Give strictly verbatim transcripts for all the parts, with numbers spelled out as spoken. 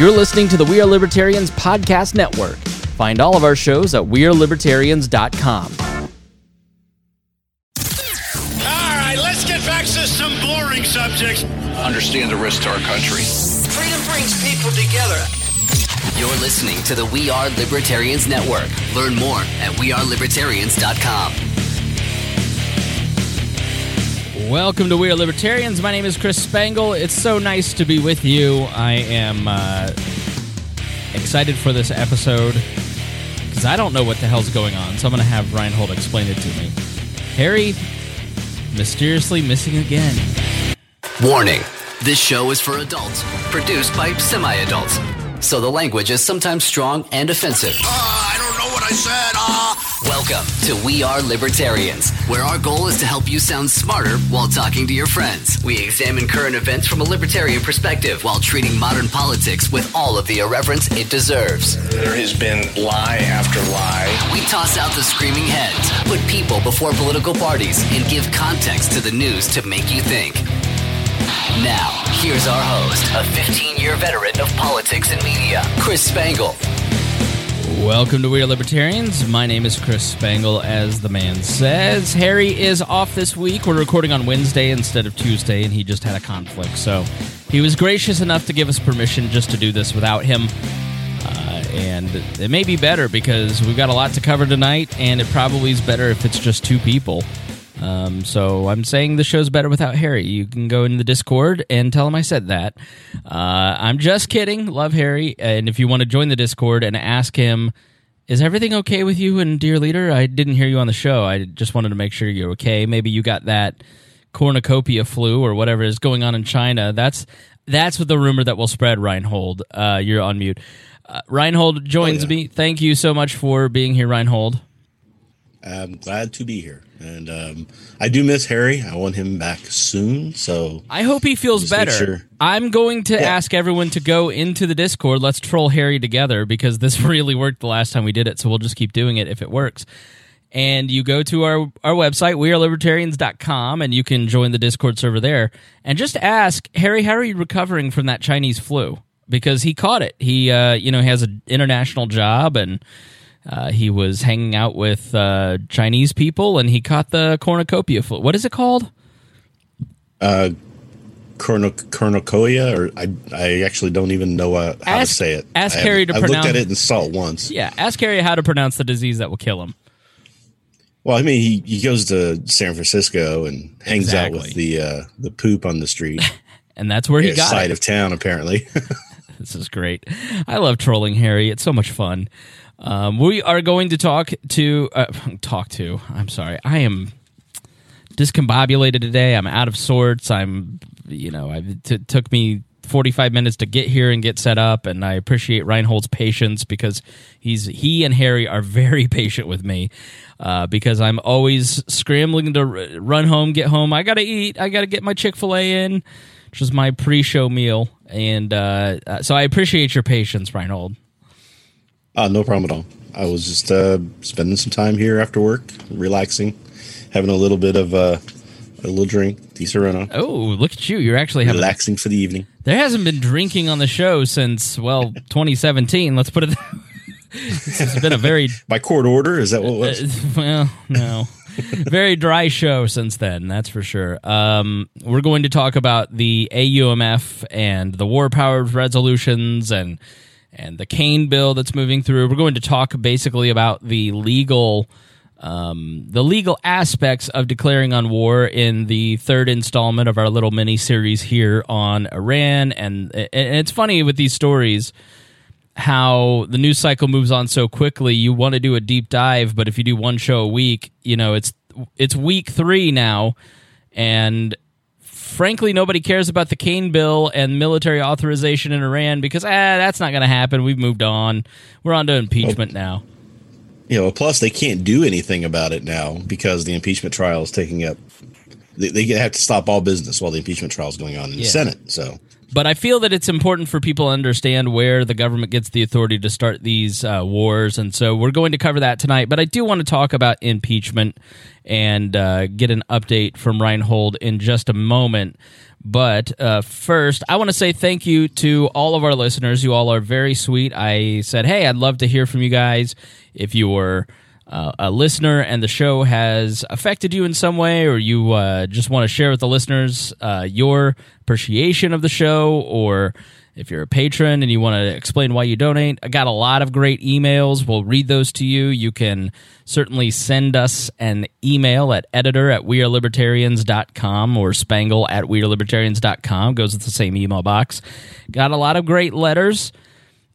You're listening to the We Are Libertarians podcast network. Find all of our shows at we are libertarians dot com. All right, let's get back to some boring subjects. Understand the risk to our country. Freedom brings people together. You're listening to the We Are Libertarians network. Learn more at we are libertarians dot com. Welcome to We Are Libertarians. My name is Chris Spangle. It's so nice to be with you. I am uh, excited for this episode because I don't know what the hell's going on, so I'm going to have Reinhold explain it to me. Harry, mysteriously missing again. Warning, this show is for adults, produced by semi-adults. So the language is sometimes strong and offensive. Uh, I don't know what I said. Uh. Welcome to We Are Libertarians, where our goal is to help you sound smarter while talking to your friends. We examine current events from a libertarian perspective while treating modern politics with all of the irreverence it deserves. There has been lie after lie. We toss out the screaming heads, put people before political parties, and give context to the news to make you think. Now, here's our host, a fifteen-year veteran of politics and media, Chris Spangle. Welcome to We Are Libertarians. My name is Chris Spangle, as the man says. Harry is off this week. We're recording on Wednesday instead of Tuesday, and he just had a conflict. So he was gracious enough to give us permission just to do this without him. Uh, and it may be better because we've got a lot to cover tonight, and it probably is better if it's just two people. Um, so I'm saying the show's better without Harry. You can go into the Discord and tell him I said that. Uh, I'm just kidding. Love Harry. And if you want to join the Discord and ask him, is everything okay with you and dear leader? I didn't hear you on the show. I just wanted to make sure you're okay. Maybe you got that cornucopia flu or whatever is going on in China. That's that's what the rumor that will spread, Reinhold. Uh, you're on mute. Uh, Reinhold joins oh, yeah. me. Thank you so much for being here, Reinhold. I'm glad to be here. And um, I do miss Harry. I want him back soon. So I hope he feels better. Sure. I'm going to yeah. ask everyone to go into the Discord. Let's troll Harry together because this really worked the last time we did it. So we'll just keep doing it if it works. And you go to our, our website, we are libertarians dot com, and you can join the Discord server there. And just ask, Harry, how are you recovering from that Chinese flu? Because he caught it. He uh, you know, has an international job and... Uh, he was hanging out with uh, Chinese people, and he caught the cornucopia flu. What is it called? Uh, cornuc- cornucopia, or I, I actually don't even know uh, how ask, to say it. Ask I Harry to I pronounce. I looked at it and saw it once. Yeah, ask Harry how to pronounce the disease that will kill him. Well, I mean, he, he goes to San Francisco and hangs exactly. out with the uh, the poop on the street, and that's where he got side it. Side of town, apparently. This is great. I love trolling Harry. It's so much fun. Um, we are going to talk to, uh, talk to, I'm sorry, I am discombobulated today, I'm out of sorts, I'm, you know, it t- took me forty-five minutes to get here and get set up, and I appreciate Reinhold's patience because he's, he and Harry are very patient with me, uh, because I'm always scrambling to r- run home, get home, I gotta eat, I gotta get my Chick-fil-A in, which is my pre-show meal, and uh, so I appreciate your patience, Reinhold. Uh, no problem at all. I was just uh, spending some time here after work, relaxing, having a little bit of uh, a little drink, Di Sereno. Oh, look at you. You're actually having... Relaxing for the evening. There hasn't been drinking on the show since, well, twenty seventeen. Let's put it that way. It's been a very... By court order? Is that what it was? Uh, well, no. Very dry show since then, that's for sure. Um, we're going to talk about the A U M F and the War Powers Resolutions and... and the Kaine Bill that's moving through. We're going to talk basically about the legal um, the legal aspects of declaring on war in the third installment of our little mini-series here on Iran. And, and it's funny with these stories how the news cycle moves on so quickly. You want to do a deep dive, but if you do one show a week, you know, it's it's week three now, and... Frankly, nobody cares about the Kaine Bill and military authorization in Iran because ah, that's not going to happen. We've moved on. We're on to impeachment well, now. You know, plus they can't do anything about it now because the impeachment trial is taking up. They, they have to stop all business while the impeachment trial is going on in yeah. the Senate. So But I feel that it's important for people to understand where the government gets the authority to start these uh, wars, and so we're going to cover that tonight. But I do want to talk about impeachment and uh, get an update from Reinhold in just a moment. But uh, first, I want to say thank you to all of our listeners. You all are very sweet. I said, hey, I'd love to hear from you guys if you were Uh, a listener and the show has affected you in some way, or you uh, just want to share with the listeners uh, your appreciation of the show, or if you're a patron and you want to explain why you donate. I got a lot of great emails. We'll read those to you. You can certainly send us an email at editor at wearelibertarians.com or spangle at wearelibertarians.com. Goes with the same email box. Got a lot of great letters,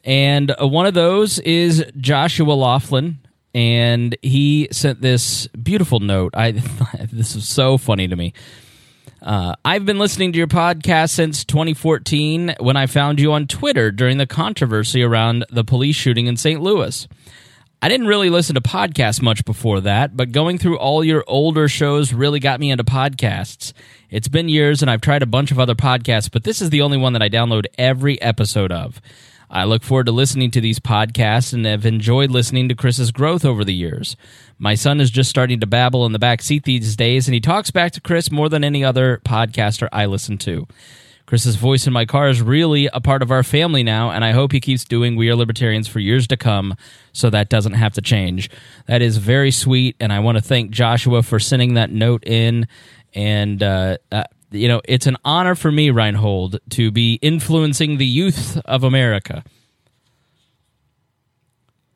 and uh, one of those is Joshua Laughlin. And he sent this beautiful note. I This is so funny to me. Uh, I've been listening to your podcast since twenty fourteen when I found you on Twitter during the controversy around the police shooting in Saint Louis. I didn't really listen to podcasts much before that, but going through all your older shows really got me into podcasts. It's been years, and I've tried a bunch of other podcasts, but this is the only one that I download every episode of. I look forward to listening to these podcasts and have enjoyed listening to Chris's growth over the years. My son is just starting to babble in the back seat these days, and he talks back to Chris more than any other podcaster I listen to. Chris's voice in my car is really a part of our family now, and I hope he keeps doing We Are Libertarians for years to come, so that doesn't have to change. That is very sweet, and I want to thank Joshua for sending that note in, and uh, uh you know, it's an honor for me, Reinhold, to be influencing the youth of America.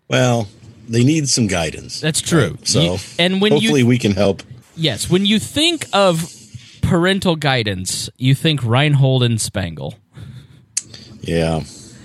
Well, they need some guidance. That's true. Right? So you, and when hopefully you, we can help. Yes. When you think of parental guidance, you think Reinhold and Spangle. Yeah.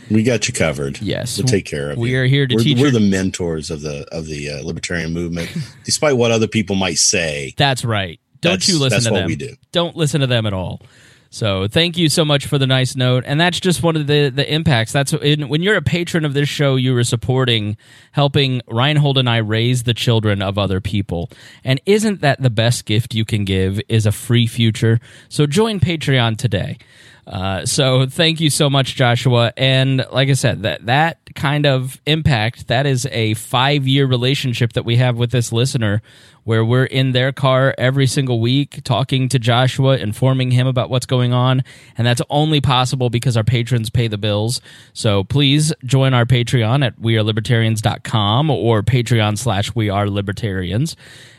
We got you covered. Yes. We'll take care of we you. We are here to we're, teach We're your- the mentors of the, of the uh, libertarian movement, despite what other people might say. That's right. Don't that's, you listen to them. That's what we do. Don't listen to them at all. So thank you so much for the nice note. And that's just one of the, the impacts. That's in, when you're a patron of this show, you are supporting, helping Reinhold and I raise the children of other people. And isn't that the best gift you can give is a free future? So join Patreon today. Uh, so thank you so much, Joshua. And like I said, that that kind of impact, that is a five-year relationship that we have with this listener where we're in their car every single week talking to Joshua, informing him about what's going on. And that's only possible because our patrons pay the bills. So please join our Patreon at wearelibertarians dot com or Patreon slash wearelibertarians.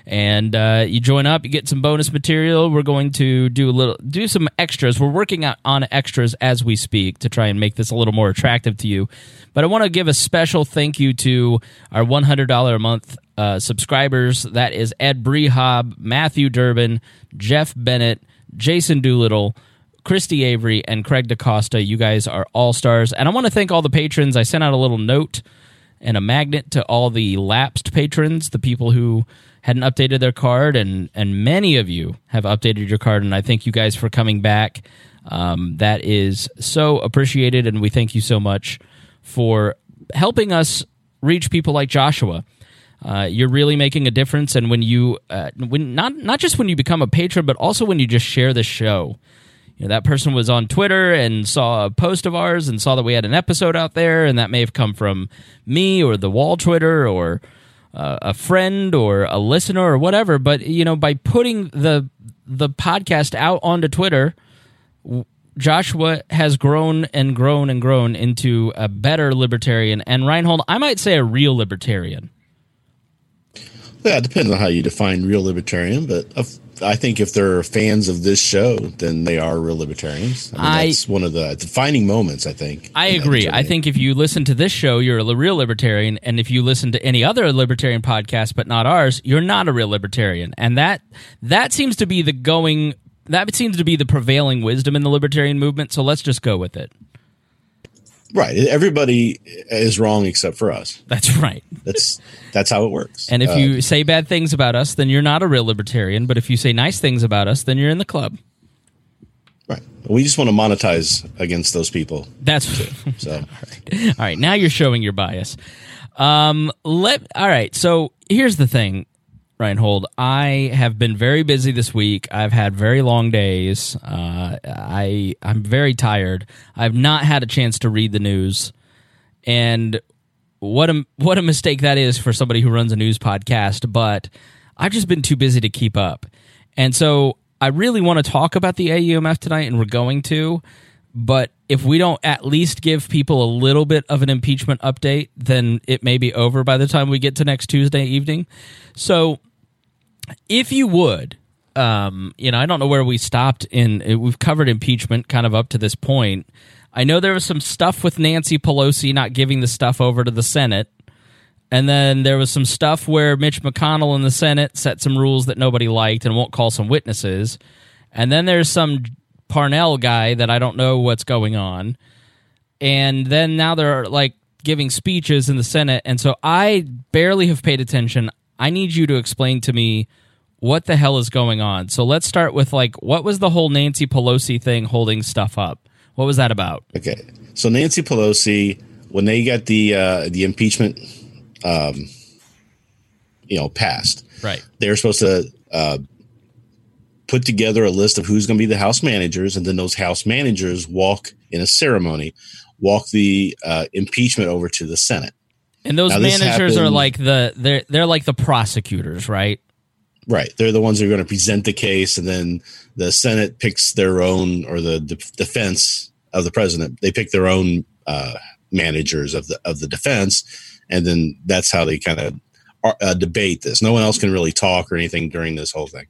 And uh, you join up, you get some bonus material. We're going to do a little, do some extras. We're working out on extras as we speak to try and make this a little more attractive to you. But I want to give a special thank you to our one hundred dollars a month uh, subscribers. That is Ed Brehob, Matthew Durbin, Jeff Bennett, Jason Doolittle, Christy Avery, and Craig DaCosta. You guys are all stars. And I want to thank all the patrons. I sent out a little note and a magnet to all the lapsed patrons, the people who hadn't updated their card, and and many of you have updated your card, and I thank you guys for coming back. Um, that is so appreciated, and we thank you so much for helping us reach people like Joshua. Uh, you're really making a difference, and when you, uh, when not not just when you become a patron, but also when you just share the show. You know, that person was on Twitter and saw a post of ours and saw that we had an episode out there, and that may have come from me or the Wall Twitter or uh, a friend or a listener or whatever. But you know, by putting the the podcast out onto Twitter, Joshua has grown and grown and grown into a better libertarian. And Reinhold, I might say a real libertarian. Yeah, it depends on how you define real libertarian, but I think if they're fans of this show, then they are real libertarians. I mean, I, that's one of the defining moments, I think. I agree. I think if you listen to this show, you're a real libertarian, and if you listen to any other libertarian podcast but not ours, you're not a real libertarian. And that that seems to be the going that seems to be the prevailing wisdom in the libertarian movement, so let's just go with it. Right. Everybody is wrong except for us. That's right. That's that's how it works. And if uh, you say bad things about us, then you're not a real libertarian. But if you say nice things about us, then you're in the club. Right. We just want to monetize against those people. That's too, so. All right. All right. Now you're showing your bias. Um, let. All right. So here's the thing. Reinhold, I have been very busy this week. I've had very long days. Uh, I I'm very tired. I've not had a chance to read the news, and what a what a mistake that is for somebody who runs a news podcast. But I've just been too busy to keep up, and so I really want to talk about the A U M F tonight, and we're going to. But if we don't at least give people a little bit of an impeachment update, then it may be over by the time we get to next Tuesday evening. So, if you would, um, you know, I don't know where we stopped in. We've covered impeachment kind of up to this point. I know there was some stuff with Nancy Pelosi not giving the stuff over to the Senate. And then there was some stuff where Mitch McConnell in the Senate set some rules that nobody liked and won't call some witnesses. And then there's some Parnell guy that I don't know what's going on. And then now they're like giving speeches in the Senate. And so I barely have paid attention. I need you to explain to me what the hell is going on. So let's start with like, what was the whole Nancy Pelosi thing holding stuff up? What was that about? Okay. So Nancy Pelosi, when they got the, uh, the impeachment, um, you know, passed, right, they were supposed to, uh, put together a list of who's going to be the house managers, and then those house managers walk in a ceremony, walk the uh, impeachment over to the Senate. And those now, managers happened, are like the they're they're like the prosecutors, right? Right, they're the ones that are going to present the case, and then the Senate picks their own, or the de- defense of the president. They pick their own uh, managers of the of the defense, and then that's how they kind of uh, debate this. No one else can really talk or anything during this whole thing.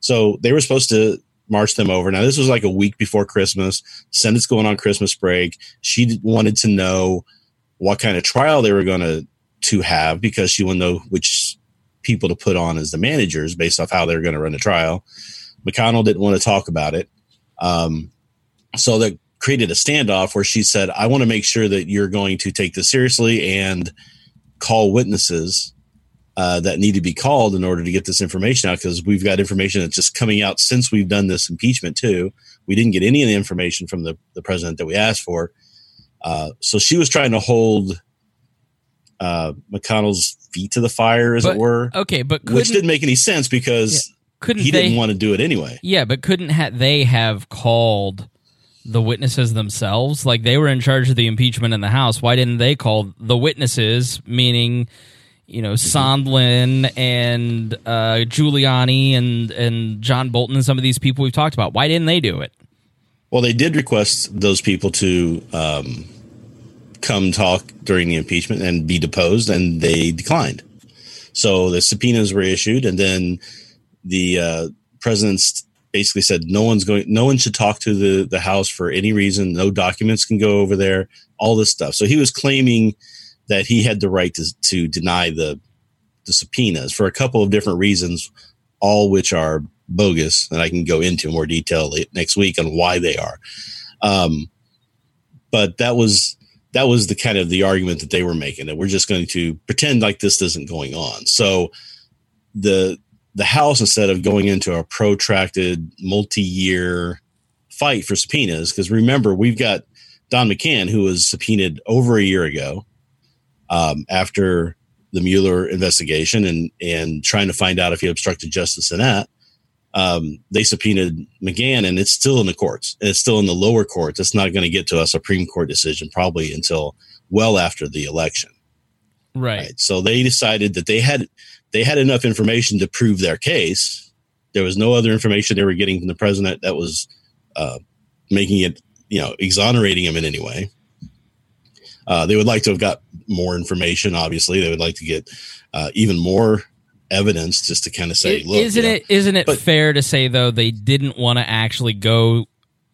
So they were supposed to march them over. Now, this was like a week before Christmas. Senate's going on Christmas break. She wanted to know what kind of trial they were going to to have, because she wanted to know which people to put on as the managers based off how they were going to run the trial. McConnell didn't want to talk about it. Um, so that created a standoff where she said, I want to make sure that you're going to take this seriously and call witnesses Uh, that need to be called in order to get this information out, because we've got information that's just coming out since we've done this impeachment too. We didn't get any of the information from the, the president that we asked for. Uh, so she was trying to hold uh, McConnell's feet to the fire, as but, it were. Okay, but which didn't make any sense, because yeah, he they, didn't want to do it anyway. Yeah, but couldn't ha- they have called the witnesses themselves? Like, they were in charge of the impeachment in the House. Why didn't they call the witnesses, meaning, you know, Sondland and uh, Giuliani and, and John Bolton and some of these people we've talked about? Why didn't they do it? Well, they did request those people to um, come talk during the impeachment and be deposed, and they declined. So the subpoenas were issued, and then the uh, president basically said no one's going, no one should talk to the, the House for any reason. No documents can go over there. All this stuff. So he was claiming that he had the right to, to deny the the subpoenas for a couple of different reasons, all which are bogus, and I can go into more detail next week on why they are. Um, but that was that was the kind of the argument that they were making, that we're just going to pretend like this isn't going on. So the the House, instead of going into a protracted multi-year fight for subpoenas, because remember, we've got Don McCann, who was subpoenaed over a year ago, Um, after the Mueller investigation and, and trying to find out if he obstructed justice in that, um, they subpoenaed McGahn, and it's still in the courts. And it's still in the lower courts. It's not going to get to a Supreme Court decision probably until well after the election. Right. right. So they decided that they had they had enough information to prove their case. There was no other information they were getting from the president that was uh, making it, you know, exonerating him in any way. Uh, they would like to have got more information. Obviously, they would like to get uh, even more evidence, just to kind of say, "Look, isn't you know, it isn't it but, fair to say though they didn't want to actually go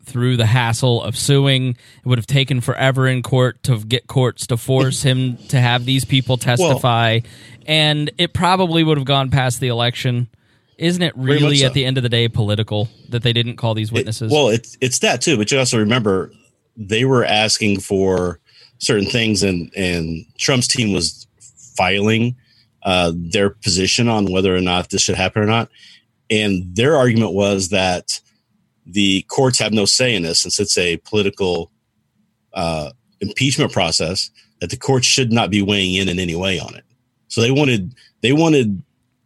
through the hassle of suing? It would have taken forever in court to get courts to force him to have these people testify, well, and it probably would have gone past the election. Isn't it really so. At the end of the day political that they didn't call these witnesses? It, well, it's it's that too, but you also remember they were asking for certain things, and, and Trump's team was filing uh, their position on whether or not this should happen or not. And their argument was that the courts have no say in this, since it's a political uh, impeachment process, that the courts should not be weighing in in any way on it. So they wanted, they wanted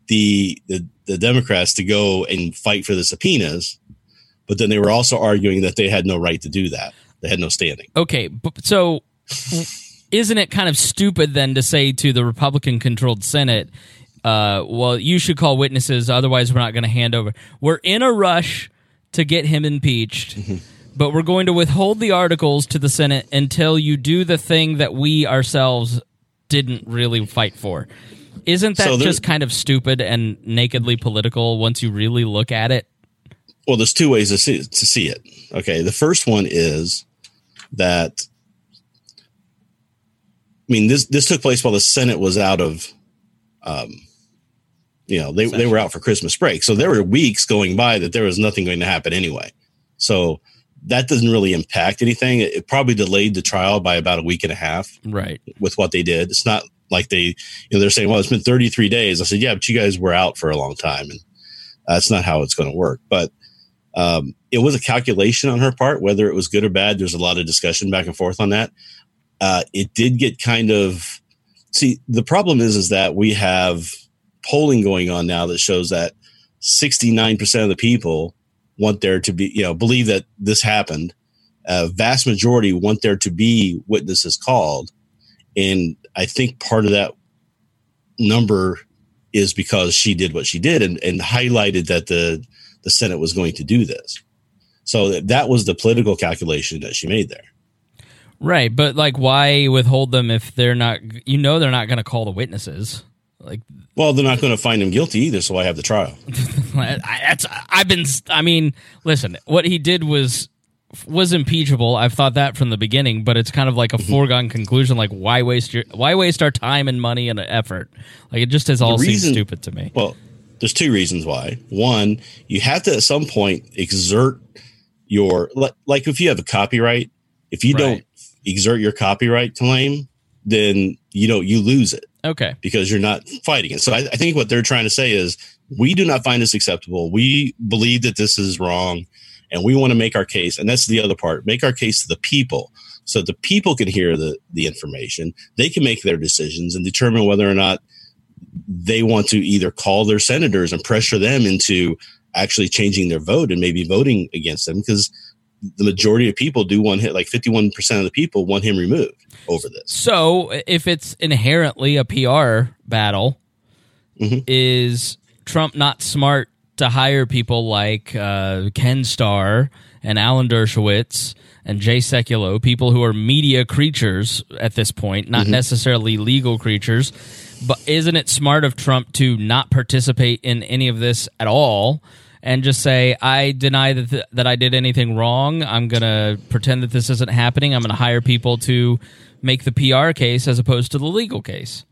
the, the the Democrats to go and fight for the subpoenas, but then they were also arguing that they had no right to do that. They had no standing. Okay, so isn't it kind of stupid then to say to the Republican-controlled Senate, uh, well, you should call witnesses, otherwise we're not going to hand over. We're in a rush to get him impeached, mm-hmm. but we're going to withhold the articles to the Senate until you do the thing that we ourselves didn't really fight for. Isn't that so just kind of stupid and nakedly political once you really look at it? Well, there's two ways to see, to see it. Okay, the first one is that, I mean, this this took place while the Senate was out of, um, you know, they, they were out for Christmas break. So there were weeks going by that there was nothing going to happen anyway. So that doesn't really impact anything. It, it probably delayed the trial by about a week and a half. Right. With what they did. It's not like they, you know, they're saying, well, it's been thirty-three days. I said, yeah, but you guys were out for a long time. And that's not how it's going to work. But um, it was a calculation on her part, whether it was good or bad. There's a lot of discussion back and forth on that. Uh, it did get kind of, see, the problem is, is that we have polling going on now that shows that sixty-nine percent of the people want there to be, you know, believe that this happened. A vast majority want there to be witnesses called. And I think part of that number is because she did what she did and, and highlighted that the, the Senate was going to do this. So that was the political calculation that she made there. Right, but like, why withhold them if they're not, you know, they're not going to call the witnesses? Like, well, they're not going to find him guilty either, so why have the trial? That's I've been. I mean, listen, what he did was was impeachable. I've thought that from the beginning, but it's kind of like a foregone conclusion. Like, why waste your why waste our time and money and effort? Like, it just has all seemed stupid to me. Well, there's two reasons why. One, you have to at some point exert your like if you have a copyright, if you right. don't. exert your copyright claim, then you know you lose it. Okay, because you're not fighting it. So I, I think what they're trying to say is we do not find this acceptable. We believe that this is wrong, and we want to make our case. And that's the other part: make our case to the people, so the people can hear the the information. They can make their decisions and determine whether or not they want to either call their senators and pressure them into actually changing their vote and maybe voting against them because. The majority of people do want him, like fifty-one percent of the people want him removed over this. So if it's inherently a P R battle, mm-hmm. is Trump not smart to hire people like uh, Ken Starr and Alan Dershowitz and Jay Sekulow, people who are media creatures at this point, not mm-hmm. necessarily legal creatures, but isn't it smart of Trump to not participate in any of this at all? And just say, I deny that th- that I did anything wrong. I'm going to pretend that this isn't happening. I'm going to hire people to make the P R case as opposed to the legal case.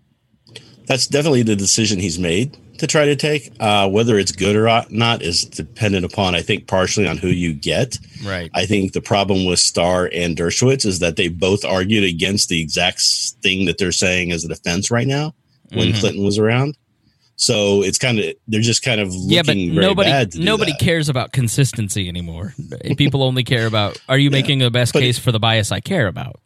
That's definitely the decision he's made to try to take. Uh, whether it's good or not is dependent upon, I think, partially on who you get. Right. I think the problem with Starr and Dershowitz is that they both argued against the exact thing that they're saying as a defense right now when mm-hmm. Clinton was around. So it's kind of they're just kind of looking yeah, but very nobody, bad. To do nobody that. cares about consistency anymore. People only care about are you yeah, making the best case it, for the bias I care about.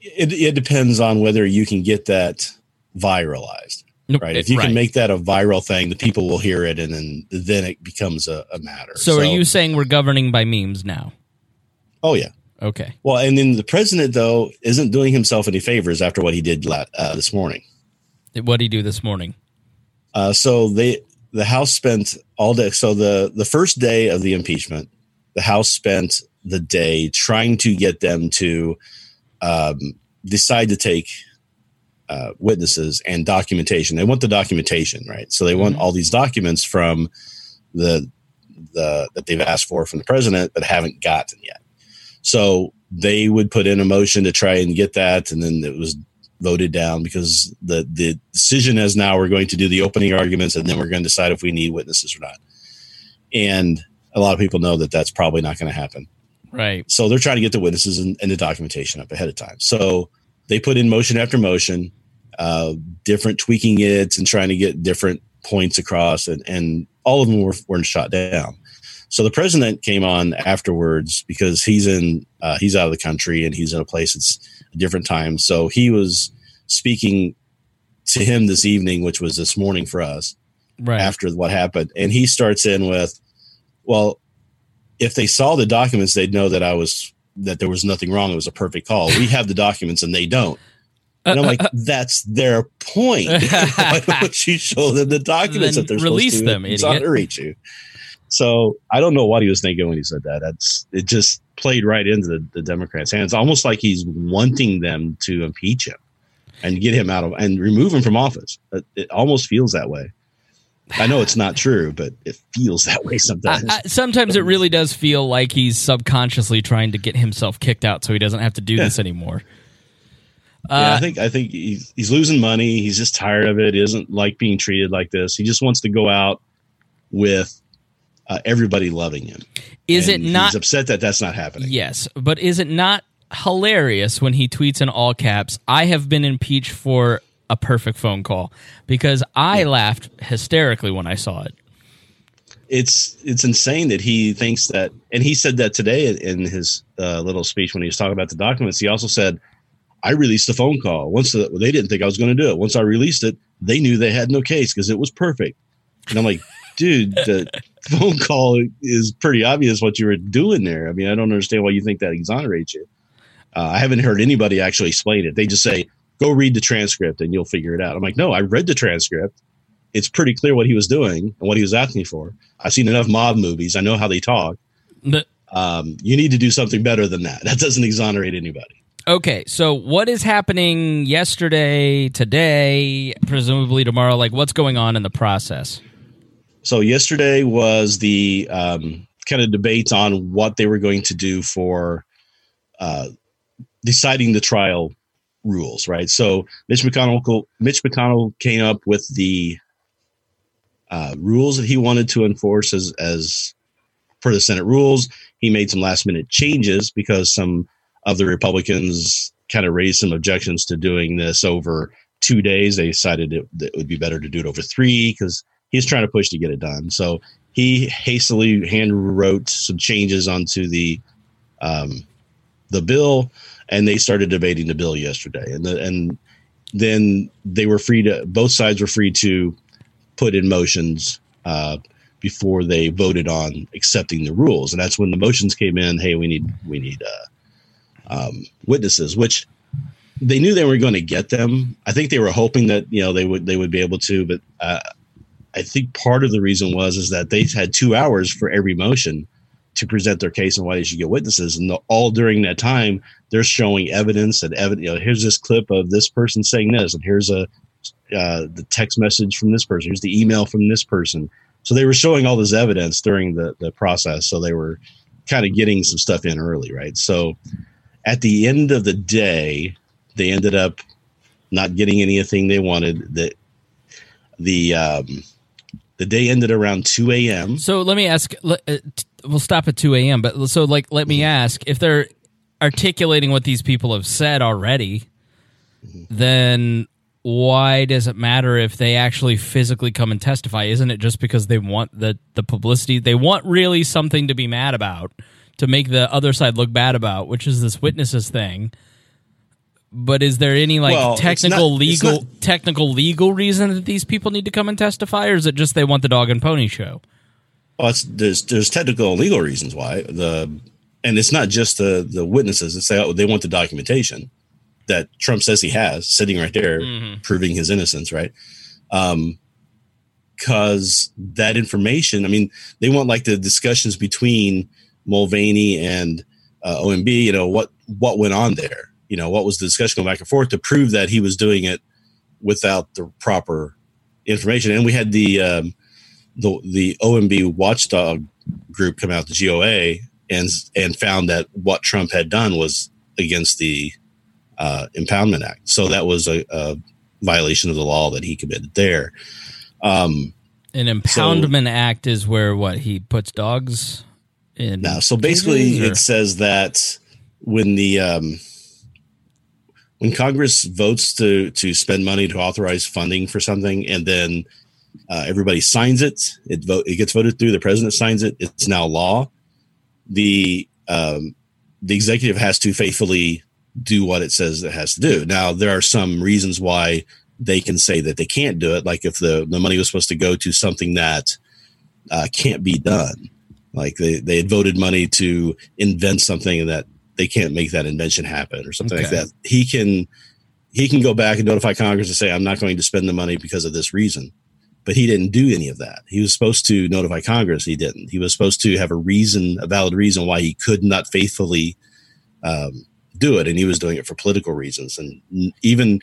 It, it depends on whether you can get that viralized, nope, right? If you right. can make that a viral thing, the people will hear it, and then then it becomes a, a matter. So, so are you saying we're governing by memes now? Oh yeah. Okay. Well, and then the president though isn't doing himself any favors after what he did uh, this morning. What did he do this morning? Uh, so they the House spent all day. So the, the first day of the impeachment, the House spent the day trying to get them to um, decide to take uh, witnesses and documentation. They want the documentation, right? So they want all these documents from the the that they've asked for from the president, but haven't gotten yet. So they would put in a motion to try and get that, and then it was. Voted down because the, the decision is now we're going to do the opening arguments and then we're going to decide if we need witnesses or not. And a lot of people know that that's probably not going to happen. Right. So they're trying to get the witnesses and, and the documentation up ahead of time. So they put in motion after motion, uh, different tweaking it and trying to get different points across. And, and all of them were, were shot down. So the president came on afterwards because he's in uh, he's out of the country and he's in a place that's a different time. So he was speaking to him this evening, which was this morning for us. right. after what happened. And he starts in with, well, if they saw the documents, they'd know that I was, that there was nothing wrong. It was a perfect call. We have the documents and they don't. And I'm like, that's their point. Why don't you show them the documents that they're release supposed to? Them, it's idiot. Underreach you. So I don't know what he was thinking when he said that. That's it. Just played right into the, the Democrats' hands, almost like he's wanting them to impeach him and get him out of and remove him from office. It, it almost feels that way. I know it's not true, but it feels that way sometimes. I, I, sometimes it really does feel like he's subconsciously trying to get himself kicked out so he doesn't have to do yeah. this anymore. Uh, yeah, I think I think he's, he's losing money. He's just tired of it. He doesn't like being treated like this. He just wants to go out with uh, everybody loving him. Is and it not? He's upset that that's not happening. Yes, but is it not hilarious when he tweets in all caps, "I have been impeached for a perfect phone call," because I yeah. laughed hysterically when I saw it. It's it's insane that he thinks that, and he said that today in his uh, little speech when he was talking about the documents. He also said, I released the phone call. Once the, they didn't think I was going to do it. Once I released it, they knew they had no case because it was perfect. And I'm like, dude, the phone call is pretty obvious what you were doing there. I mean, I don't understand why you think that exonerates you. Uh, I haven't heard anybody actually explain it. They just say, go read the transcript and you'll figure it out. I'm like, no, I read the transcript. It's pretty clear what he was doing and what he was asking for. I've seen enough mob movies. I know how they talk. But, um, you need to do something better than that. That doesn't exonerate anybody. Okay, so what is happening yesterday, today, presumably tomorrow? Like, what's going on in the process? So yesterday was the um, kind of debate on what they were going to do for uh, deciding the trial rules, right? So Mitch McConnell, Mitch McConnell came up with the uh, rules that he wanted to enforce as, as per the Senate rules. He made some last-minute changes because some of the Republicans kind of raised some objections to doing this over two days. They decided it, it would be better to do it over three because he's trying to push to get it done. So he hastily hand wrote some changes onto the um, the bill, and they started debating the bill yesterday. And the, and then they were free to both sides were free to put in motions uh, before they voted on accepting the rules. And that's when the motions came in. Hey, we need we need. Uh, Um, witnesses, which they knew they were going to get them. I think they were hoping that, you know, they would they would be able to. But uh, I think part of the reason was is that they had two hours for every motion to present their case and why they should get witnesses. And the, all during that time, they're showing evidence and evidence. You know, here's this clip of this person saying this, and here's a uh, the text message from this person. Here's the email from this person. So they were showing all this evidence during the, the process. So they were kind of getting some stuff in early, right? So at the end of the day, they ended up not getting anything they wanted. The the um, the day ended around two a.m. So let me ask. We'll stop at two a.m. But so, like, let me ask: if they're articulating what these people have said already, mm-hmm. then why does it matter if they actually physically come and testify? Isn't it just because they want the the publicity? They want really something to be mad about, to make the other side look bad about, which is this witnesses thing. But is there any like well, technical not, legal technical legal reason that these people need to come and testify, or is it just they want the dog and pony show? Well, it's, there's there's technical and legal reasons why the and it's not just the the witnesses. It's they they want the documentation that Trump says he has sitting right there, mm-hmm. proving his innocence, right? Um, because that information, I mean, they want like the discussions between Mulvaney and uh, O M B, you know, what what went on there? You know, what was the discussion going back and forth to prove that he was doing it without the proper information? And we had the um, the, the O M B watchdog group come out, the G O A, and and found that what Trump had done was against the uh, Impoundment Act. So that was a, a violation of the law that he committed there. Um, An Impoundment so, Act is where, what, he puts dogs... Now, so basically, or? It says that when the um, when Congress votes to to spend money to authorize funding for something, and then uh, everybody signs it, it vote it gets voted through. The president signs it. It's now law. The um, the executive has to faithfully do what it says it has to do. Now, there are some reasons why they can say that they can't do it. Like if the, the money was supposed to go to something that uh, can't be done, like they, they had voted money to invent something that they can't make that invention happen or something okay. like that. He can, he can go back and notify Congress and say, I'm not going to spend the money because of this reason. But he didn't do any of that. He was supposed to notify Congress. He didn't. He was supposed to have a reason, a valid reason why he could not faithfully um, do it. And he was doing it for political reasons. And even,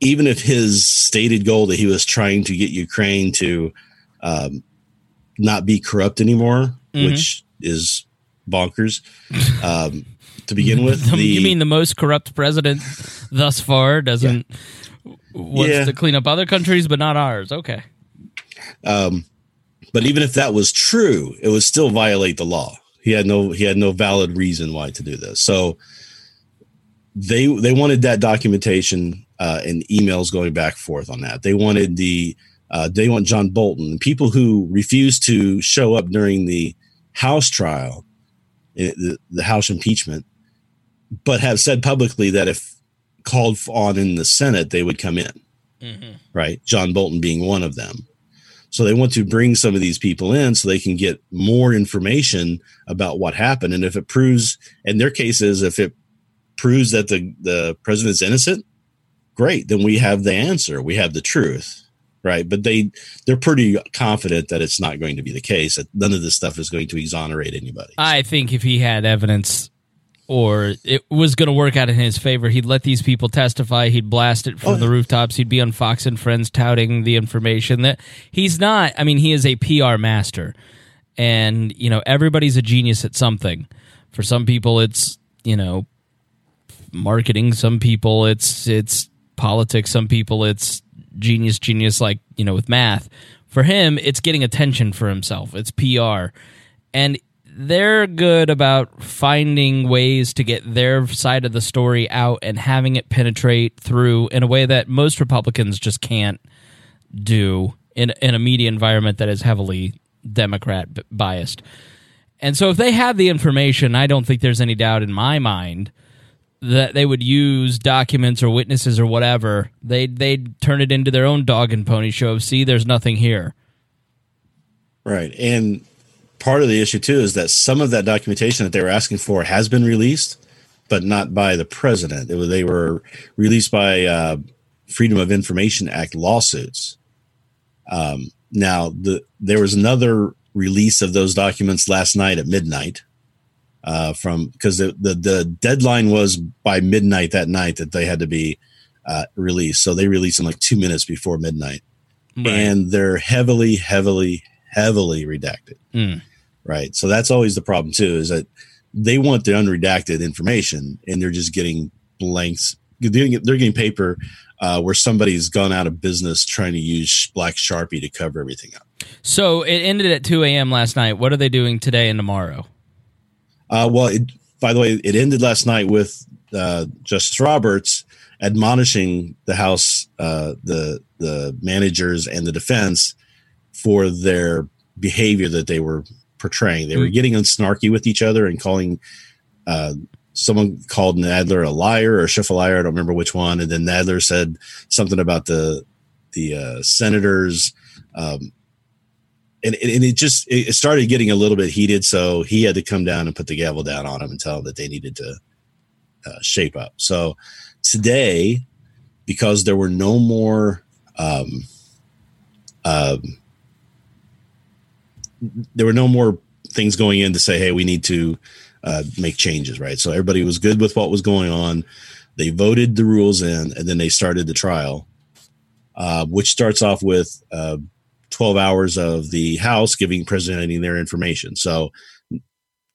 even if his stated goal that he was trying to get Ukraine to um, not be corrupt anymore, mm-hmm. which is bonkers um, to begin with. the, you mean the most corrupt president thus far doesn't... Yeah. Wants yeah. to clean up other countries, but not ours. Okay. Um, but even if that was true, it would still violate the law. He had no he had no valid reason why to do this. So they they wanted that documentation uh, and emails going back and forth on that. They wanted the uh, they want John Bolton, people who refused to show up during the House trial, the, the House impeachment, but have said publicly that if called on in the Senate, they would come in, mm-hmm. right? John Bolton being one of them. So they want to bring some of these people in so they can get more information about what happened. And if it proves, in their cases, if it proves that the, the president's innocent, great. Then we have the answer. We have the truth, right? But they, they're pretty confident that it's not going to be the case, that none of this stuff is going to exonerate anybody. I think if he had evidence or it was going to work out in his favor, he'd let these people testify. He'd blast it from oh, yeah. the rooftops. He'd be on Fox and Friends touting the information that he's not. I mean, he is a P R master, and you know everybody's a genius at something. For some people, it's you know marketing. Some people, it's it's politics. Some people, it's genius, genius like you know with math. For him, it's getting attention for himself. It's P R, and they're good about finding ways to get their side of the story out and having it penetrate through in a way that most Republicans just can't do in, in a media environment that is heavily Democrat biased. And so if they have the information, I don't think there's any doubt in my mind that they would use documents or witnesses or whatever. They'd, they'd turn it into their own dog and pony show of, see, there's nothing here. Right, and part of the issue, too, is that some of that documentation that they were asking for has been released, but not by the president. It was, they were released by uh, Freedom of Information Act lawsuits. Um, now, the, there was another release of those documents last night at midnight uh, from because the, the, the deadline was by midnight that night that they had to be uh, released. So they released them like two minutes before midnight. Right. And they're heavily, heavily, heavily redacted. Mm. Right. So that's always the problem, too, is that they want the unredacted information and they're just getting blanks. They're getting, they're getting paper uh, where somebody's gone out of business trying to use black Sharpie to cover everything up. So it ended at two a.m. last night. What are they doing today and tomorrow? Uh, well, it, by the way, it ended last night with uh, Justice Roberts admonishing the House, uh, the the managers and the defense for their behavior that they were portraying. They were getting unsnarky with each other and calling uh, someone called Nadler a liar or Schiff a liar. I don't remember which one. And then Nadler said something about the the uh, senators, um, and and it just it started getting a little bit heated. So he had to come down and put the gavel down on them and tell them that they needed to uh, shape up. So today, because there were no more. Um, um, There were no more things going in to say, hey, we need to uh, make changes, right? So everybody was good with what was going on. They voted the rules in, and then they started the trial, uh, which starts off with uh, twelve hours of the House giving presenting their information. So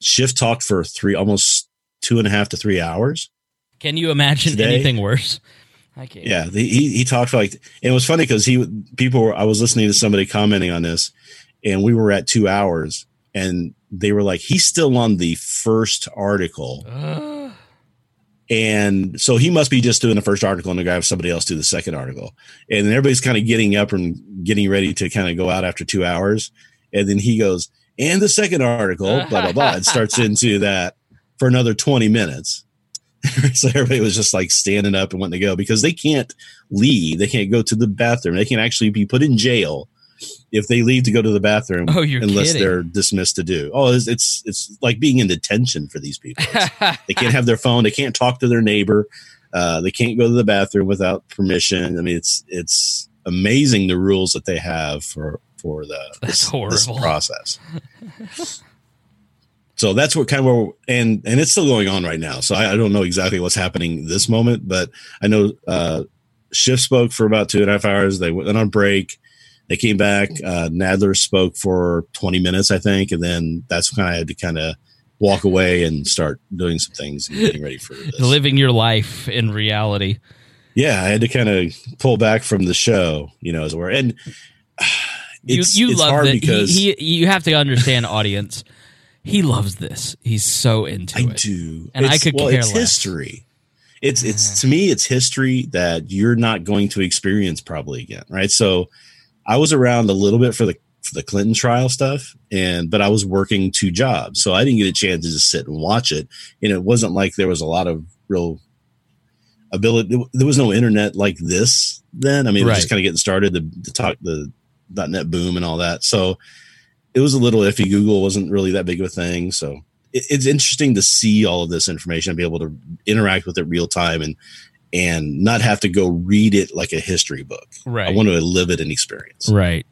Schiff talked for three, almost two and a half to three hours. Can you imagine today? Anything worse? I can't. Yeah, the, he he talked for like, and it was funny because he people were. I was listening to somebody commenting on this. And we were at two hours and they were like, he's still on the first article. Uh. And so he must be just doing the first article and the guy have somebody else do the second article. And then everybody's kind of getting up and getting ready to kind of go out after two hours. And then he goes, and the second article, blah, blah, blah. It starts into that for another twenty minutes. So everybody was just like standing up and wanting to go because they can't leave. They can't go to the bathroom. They can actually be put in jail if they leave to go to the bathroom, oh, unless kidding. they're dismissed to do. Oh, it's, it's, it's like being in detention for these people. They can't have their phone. They can't talk to their neighbor. Uh, they can't go to the bathroom without permission. I mean, it's, it's amazing the rules that they have for, for the that's this, horrible. This process. So that's what kind of where, and, and it's still going on right now. So I, I don't know exactly what's happening this moment, but I know uh, Schiff spoke for about two and a half hours. They went on break. They came back. Uh, Nadler spoke for twenty minutes, I think. And then that's when I had to kind of walk away and start doing some things and getting ready for this. Living your life in reality. Yeah. I had to kind of pull back from the show, you know, as it were. And it's, you, you it's love hard it. because he, he, you have to understand audience. He loves this. He's so into I it. I do. And it's, I could well, care it's less. history. It's, it's, to me, it's history that you're not going to experience probably again. Right. So, I was around a little bit for the for the Clinton trial stuff, and but I was working two jobs, so I didn't get a chance to just sit and watch it. And it wasn't like there was a lot of real ability. There was no internet like this then. I mean, right. It was just kind of getting started, the, the talk, the .NET boom and all that. So it was a little iffy. Google wasn't really that big of a thing. So it, it's interesting to see all of this information and be able to interact with it real time and. and not have to go read it like a history book. Right. I want to live it and experience. Right.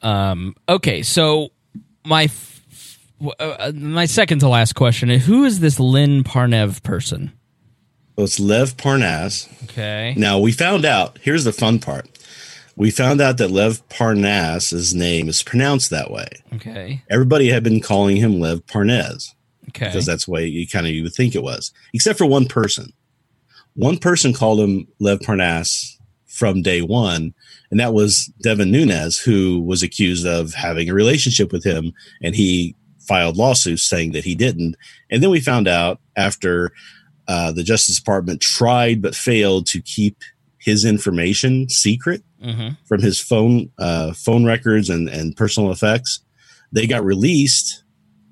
Um, okay, so my f- uh, my second to last question is, who is this Lynn Parnev person? Well, it's Lev Parnas. Okay. Now, we found out, here's the fun part. We found out that Lev Parnas' name is pronounced that way. Okay. Everybody had been calling him Lev Parnas. Okay. Because that's the way you kind of you would think it was. Except for one person. One person called him Lev Parnas from day one, and that was Devin Nunes, who was accused of having a relationship with him, and he filed lawsuits saying that he didn't. And then we found out after uh, the Justice Department tried but failed to keep his information secret mm-hmm. from his phone uh, phone records and, and personal effects, they got released,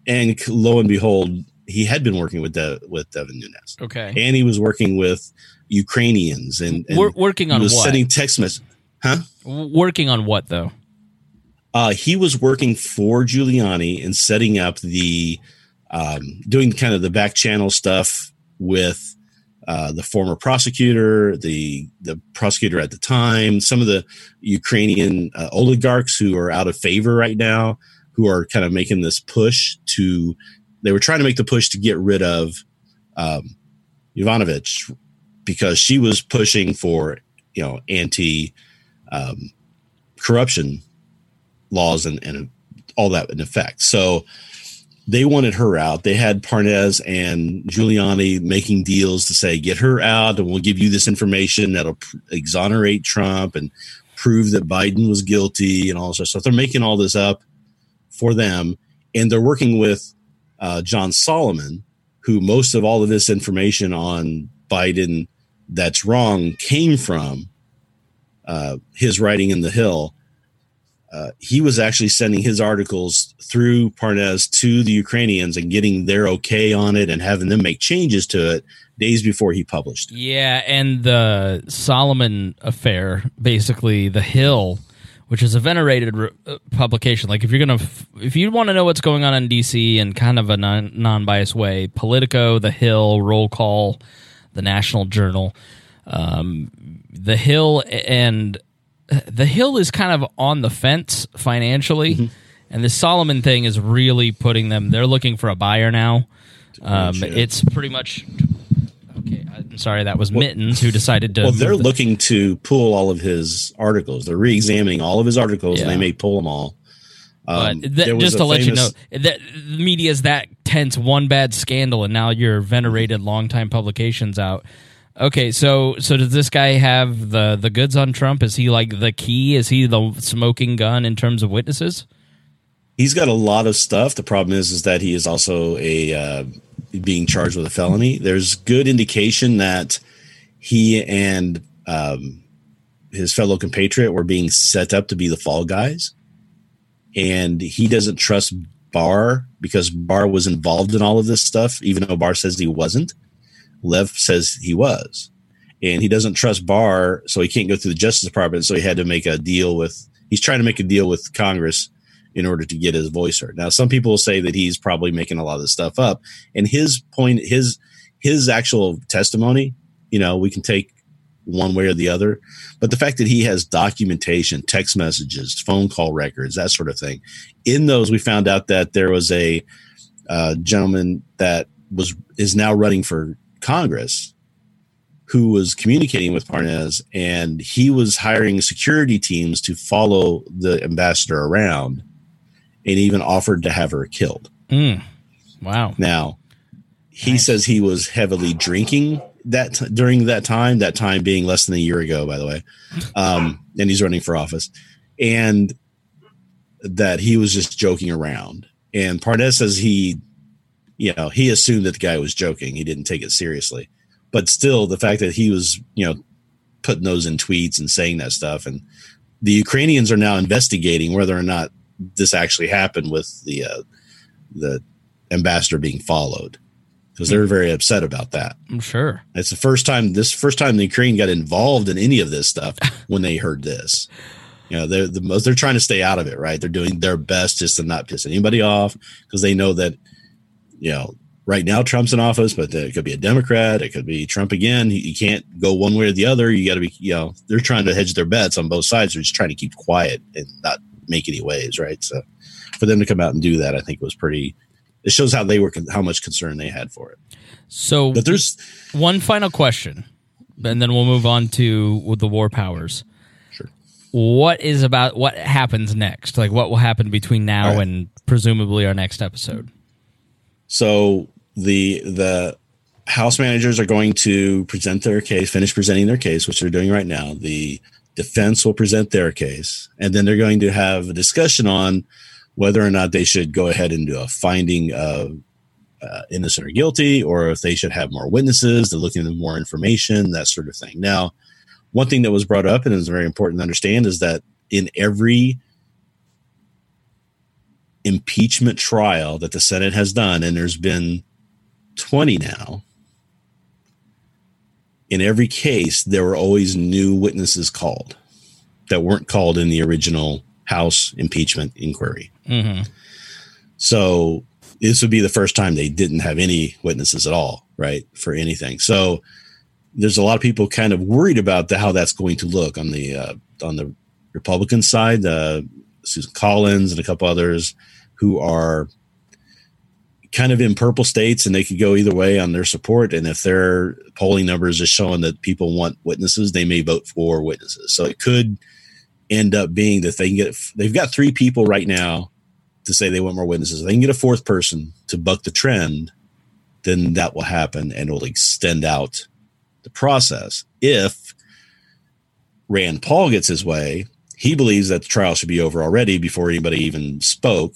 and lo and behold, he had been working with De- with Devin Nunes. Okay. And he was working with Ukrainians and, and We're working on he was what? sending text messages. Huh? Working on what though? Uh, he was working for Giuliani and setting up the um, doing kind of the back channel stuff with uh, the former prosecutor, the the prosecutor at the time, some of the Ukrainian uh, oligarchs who are out of favor right now, who are kind of making this push to They were trying to make the push to get rid of um, Yovanovitch because she was pushing for, you know, anti um, corruption laws and, and all that in effect. So they wanted her out. They had Parnas and Giuliani making deals to say, get her out and we'll give you this information that'll exonerate Trump and prove that Biden was guilty and all this stuff. So they're making all this up for them, and they're working with Uh, John Solomon, who most of all of this information on Biden that's wrong came from uh, his writing in The Hill. Uh, he was actually sending his articles through Parnas to the Ukrainians and getting their okay on it and having them make changes to it days before he published it. Yeah, and the Solomon affair, basically The Hill, which is a venerated re- publication. Like if you're gonna, f- if you want to know what's going on in D C in kind of a non- non-biased way, Politico, The Hill, Roll Call, The National Journal, um, The Hill, and The Hill is kind of on the fence financially, mm-hmm. and the Solomon thing is really putting them. They're looking for a buyer now. Um, sure. It's pretty much. Okay, I'm sorry, that was well, Mittens who decided to... Well, they're looking to pull all of his articles. They're re-examining all of his articles, yeah. and they may pull them all. Um, but th- just to let famous- you know, the media is that tense, one bad scandal, and now your venerated longtime publication's out. Okay, so so does this guy have the, the goods on Trump? Is he like the key? Is he the smoking gun in terms of witnesses? He's got a lot of stuff. The problem is, is that he is also a... Uh, being charged with a felony. There's good indication that he and um, his fellow compatriot were being set up to be the fall guys. And he doesn't trust Barr because Barr was involved in all of this stuff, even though Barr says he wasn't. Lev says he was. And he doesn't trust Barr, so he can't go through the Justice Department. So he had to make a deal with – he's trying to make a deal with Congress in order to get his voice heard. Now, some people will say that he's probably making a lot of this stuff up. And his point – his his actual testimony, you know, we can take one way or the other. But the fact that he has documentation, text messages, phone call records, that sort of thing. In those, we found out that there was a uh, gentleman that was is now running for Congress – who was communicating with Parnas, and he was hiring security teams to follow the ambassador around and even offered to have her killed. Mm. Wow. Now, he nice. says he was heavily drinking that t- during that time, that time being less than a year ago, by the way. Um, and he's running for office. And that he was just joking around. And Parnas says he, you know, he assumed that the guy was joking. He didn't take it seriously. But still, the fact that he was, you know, putting those in tweets and saying that stuff, and the Ukrainians are now investigating whether or not this actually happened with the uh, the ambassador being followed, because they're very upset about that. I'm sure it's the first time this first time the Ukraine got involved in any of this stuff when they heard this. You know, they're the most, they're trying to stay out of it, right? They're doing their best just to not piss anybody off, because they know that, you know. Right now, Trump's in office, but it could be a Democrat. It could be Trump again. You can't go one way or the other. You got to be, you know, they're trying to hedge their bets on both sides. They're just trying to keep quiet and not make any waves, right? So for them to come out and do that, I think was pretty, it shows how they were, how much concern they had for it. So but there's one final question, and then we'll move on to the war powers. Sure. What is about, what happens next? Like what will happen between now right. and presumably our next episode? So the the House managers are going to present their case, finish presenting their case, which they're doing right now. The defense will present their case, and then they're going to have a discussion on whether or not they should go ahead and do a finding of uh, innocent or guilty, or if they should have more witnesses, they're looking at more information, that sort of thing. Now, one thing that was brought up and is very important to understand is that in every impeachment trial that the Senate has done, and there's been twenty now, in every case there were always new witnesses called that weren't called in the original House impeachment inquiry. Mm-hmm. So this would be the first time they didn't have any witnesses at all, right, for anything. So there's a lot of people kind of worried about the, how that's going to look on the uh, on the Republican side. The uh, Susan Collins and a couple others who are kind of in purple states, and they could go either way on their support. And if their polling numbers are showing that people want witnesses, they may vote for witnesses. So it could end up being that they can get, they've got three people right now to say they want more witnesses. If they can get a fourth person to buck the trend, then that will happen and it'll extend out the process. If Rand Paul gets his way, he believes that the trial should be over already before anybody even spoke.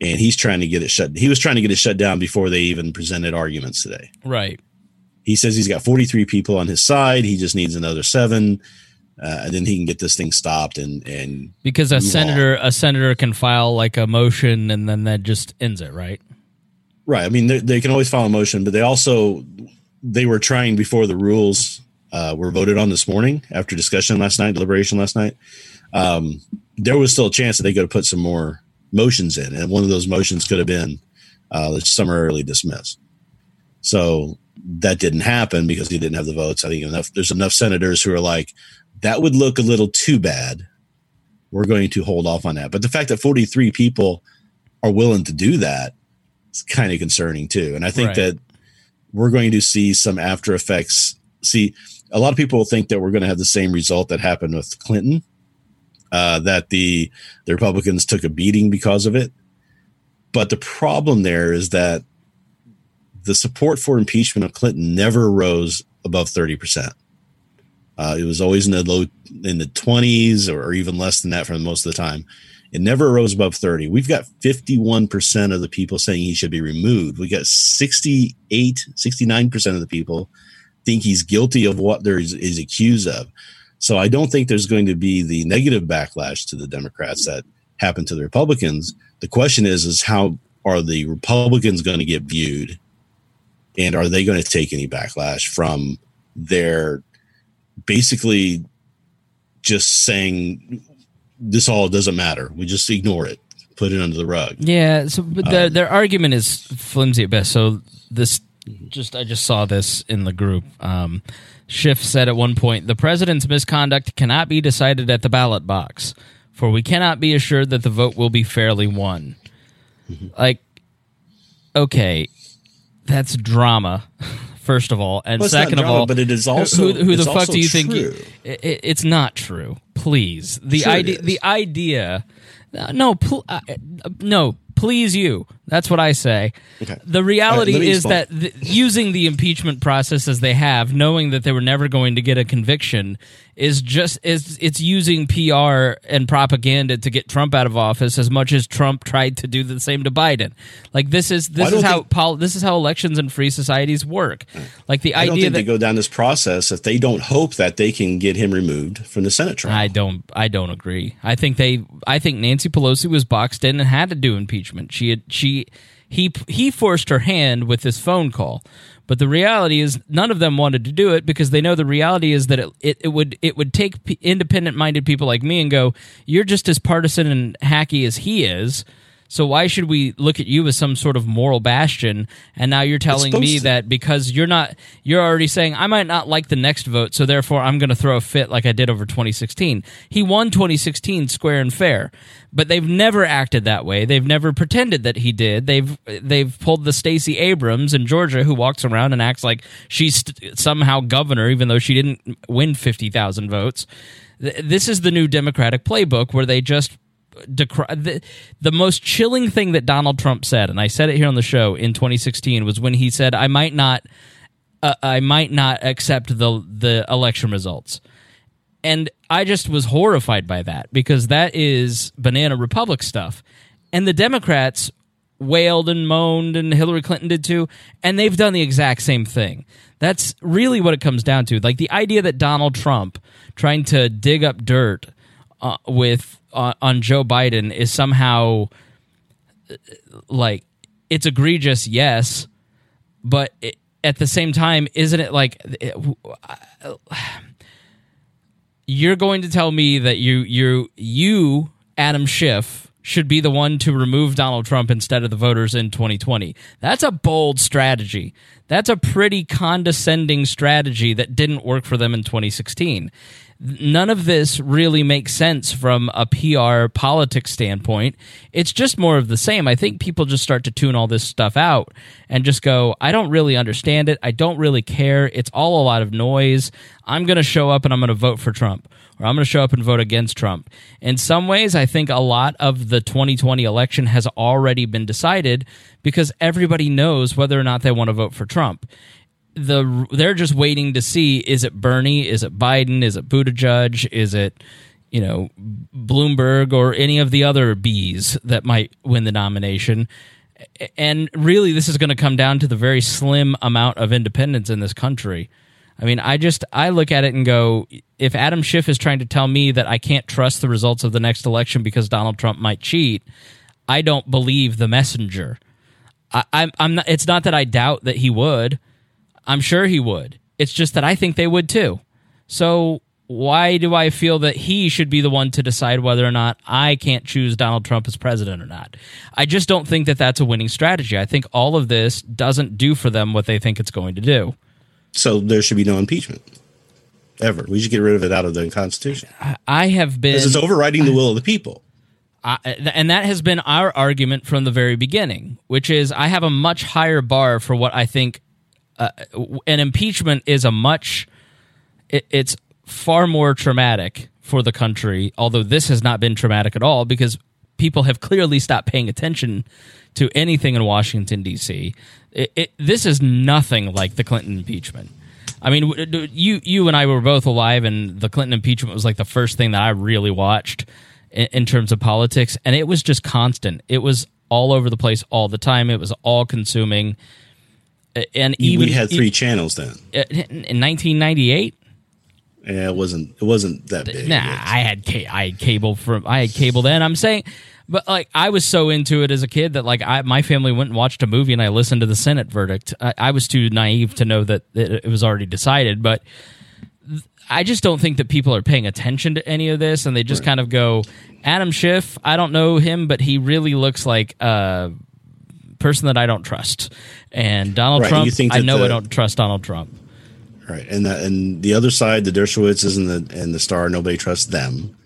And he's trying to get it shut. He was trying to get it shut down before they even presented arguments today. Right. He says he's got forty-three people on his side. He just needs another seven. Uh, and then he can get this thing stopped. And, and because a senator, on. a senator can file like a motion and then that just ends it. Right. Right. I mean, they, they can always file a motion, but they also, they were trying before the rules Uh, were voted on this morning after discussion last night, deliberation last night. Um, there was still a chance that they could have put some more motions in, and one of those motions could have been uh, summarily dismissed. So that didn't happen because he didn't have the votes. I think enough. There's enough senators who are like, that would look a little too bad. We're going to hold off on that. But the fact that forty-three people are willing to do that is kind of concerning too. And I think right. that we're going to see some after effects. See, a lot of people think that we're going to have the same result that happened with Clinton, uh, that the, the Republicans took a beating because of it. But the problem there is that the support for impeachment of Clinton never rose above thirty percent. Uh, it was always in the low in the twenties or even less than that for most of the time. It never rose above thirty. We've got fifty-one percent of the people saying he should be removed. We got sixty-eight, sixty-nine percent of the people think he's guilty of what there is, is accused of. So I don't think there's going to be the negative backlash to the Democrats that happened to the Republicans. The question is, is how are the Republicans going to get viewed And are they going to take any backlash from their basically just saying this all doesn't matter? We just ignore it, put it under the rug. Yeah. So but the, um, their argument is flimsy at best. So this just I just saw this in the group. Um, Schiff said at one point, the president's misconduct cannot be decided at the ballot box, for we cannot be assured that the vote will be fairly won. Mm-hmm. Like, okay, that's drama, first of all, and well, second drama, of all, but it is also who, who the fuck do you true. think? You, it, it's not true. Please, the sure idea, the idea, no, pl- uh, no, please, you. That's what I say. Okay. The reality right, is explain. that th- using the impeachment process as they have, knowing that they were never going to get a conviction, is just is it's using P R and propaganda to get Trump out of office as much as Trump tried to do the same to Biden. Like this is this well, is how think, pol- this is how elections and free societies work. Like the I idea don't think that they go down this process if they don't hope that they can get him removed from the Senate trial. I don't. I don't agree. I think they. I think Nancy Pelosi was boxed in and had to do impeachment. She had she. He he forced her hand with this phone call, but the reality is none of them wanted to do it because they know the reality is that it, it, it would it would take p- independent-minded people like me and go, you're just as partisan and hacky as he is, so why should we look at you as some sort of moral bastion? And now you're telling me to. that because you're not you're already saying I might not like the next vote, so therefore I'm going to throw a fit like I did over twenty sixteen. He won twenty sixteen square and fair, but they've never acted that way. They've never pretended that he did. They've they've pulled the Stacey Abrams in Georgia who walks around and acts like she's st- somehow governor even though she didn't win fifty thousand votes. Th- this is the new Democratic playbook where they just Decri- the, the most chilling thing that Donald Trump said, and I said it here on the show in twenty sixteen, was when he said, I might not uh, I might not accept the the election results. And I just was horrified by that because that is banana republic stuff. And the Democrats wailed and moaned, and Hillary Clinton did too, and they've done the exact same thing. That's really what it comes down to. Like the idea that Donald Trump trying to dig up dirt uh, with... on Joe Biden is somehow like it's egregious, yes, but it, at the same time, isn't it like it, you're going to tell me that you you you Adam Schiff should be the one to remove Donald Trump instead of the voters in twenty twenty? That's a bold strategy. That's a pretty condescending strategy that didn't work for them in twenty sixteen. None of this really makes sense from a P R politics standpoint. It's just more of the same. I think people just start to tune all this stuff out and just go, I don't really understand it. I don't really care. It's all a lot of noise. I'm going to show up and I'm going to vote for Trump, or I'm going to show up and vote against Trump. In some ways, I think a lot of the twenty twenty election has already been decided because everybody knows whether or not they want to vote for Trump. The they're just waiting to see, is it Bernie, is it Biden, is it Buttigieg, is it, you know, Bloomberg or any of the other bees that might win the nomination? And really, this is going to come down to the very slim amount of independents in this country. I mean, I just I look at it and go, if Adam Schiff is trying to tell me that I can't trust the results of the next election because Donald Trump might cheat, I don't believe the messenger. I, I'm, I'm not. It's not that I doubt that he would. I'm sure he would. It's just that I think they would too. So why do I feel that he should be the one to decide whether or not I can't choose Donald Trump as president or not? I just don't think that that's a winning strategy. I think all of this doesn't do for them what they think it's going to do. So there should be no impeachment ever. We should get rid of it out of the Constitution. I have been... This is overriding the will of the people. I, and that has been our argument from the very beginning, which is I have a much higher bar for what I think... Uh, an impeachment is a much it, – it's far more traumatic for the country, although this has not been traumatic at all because people have clearly stopped paying attention to anything in Washington, D C. It, it, this is nothing like the Clinton impeachment. I mean, you you and I were both alive, and the Clinton impeachment was like the first thing that I really watched in, in terms of politics, and it was just constant. It was all over the place all the time. It was all-consuming. And even, we had three channels then. In nineteen ninety-eight, yeah, it wasn't it wasn't that big. Nah, I had I had cable from I had cable then. I'm saying, But like, I was so into it as a kid that like I, my family went and watched a movie and I listened to the Senate verdict. I, I was too naive to know that it, it was already decided, but I just don't think that people are paying attention to any of this, and they just right. kind of go, Adam Schiff, I don't know him, but he really looks like a person that I don't trust. And Donald right. Trump, and you think I know the, I don't trust Donald Trump. Right, and the, and the other side, the Dershowitzes and the and the Starr, nobody trusts them.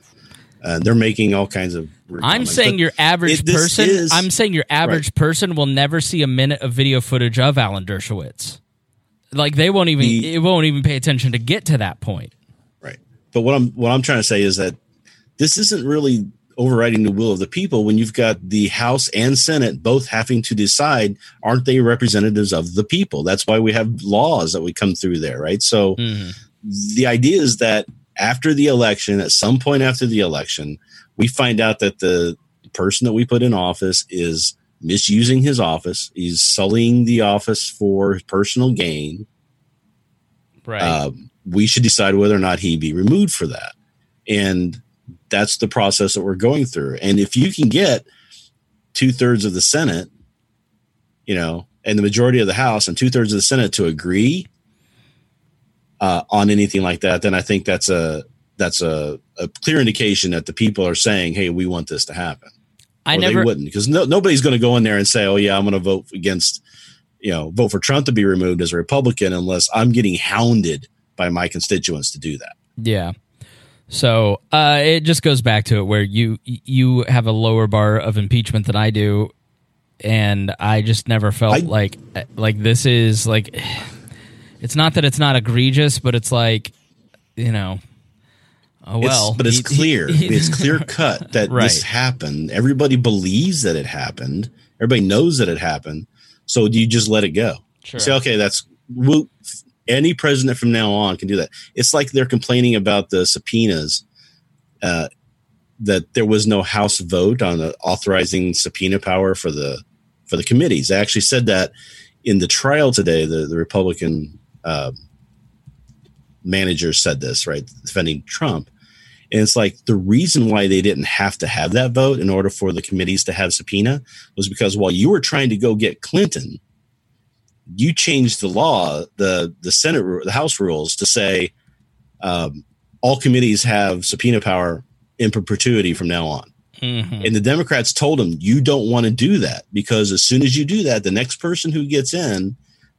Uh, they're making all kinds of. I'm saying but your average it, person. Is, I'm saying your average right. person will never see a minute of video footage of Alan Dershowitz. Like they won't even. The, it won't even pay attention to get to that point. Right, but what I'm what I'm trying to say is that this isn't really overriding the will of the people when you've got the House and Senate both having to decide, aren't they representatives of the people? That's why we have laws that we come through there, right? So mm-hmm. the idea is that. After the election, at some point after the election, we find out that the person that we put in office is misusing his office. He's sullying the office for personal gain. Right. Uh, we should decide whether or not he be removed for that. And that's the process that we're going through. And if you can get two thirds of the Senate, you know, and the majority of the House and two thirds of the Senate to agree Uh, on anything like that, then I think that's a that's a, a clear indication that the people are saying, "Hey, we want this to happen." I or never they wouldn't because no, nobody's going to go in there and say, "Oh yeah, I'm going to vote against," you know, vote for Trump to be removed as a Republican unless I'm getting hounded by my constituents to do that. Yeah. So uh, it just goes back to it where you you have a lower bar of impeachment than I do, and I just never felt I, like like this is like. It's not that it's not egregious, but it's like, you know, oh, well. It's, but it's he, clear. He, he, it's clear cut that right. this happened. Everybody believes that it happened. Everybody knows that it happened. So do you just let it go? Sure. Say, okay, that's whoop. Any president from now on can do that. It's like they're complaining about the subpoenas, uh, that there was no House vote on the authorizing subpoena power for the for the committees. They actually said that in the trial today. The, the Republican Uh, manager said this, right, defending Trump. And it's like the reason why they didn't have to have that vote in order for the committees to have subpoena was because while you were trying to go get Clinton, you changed the law, the the Senate, the House rules to say um, all committees have subpoena power in perpetuity from now on. Mm-hmm. And the Democrats told them, you don't want to do that because as soon as you do that, the next person who gets in,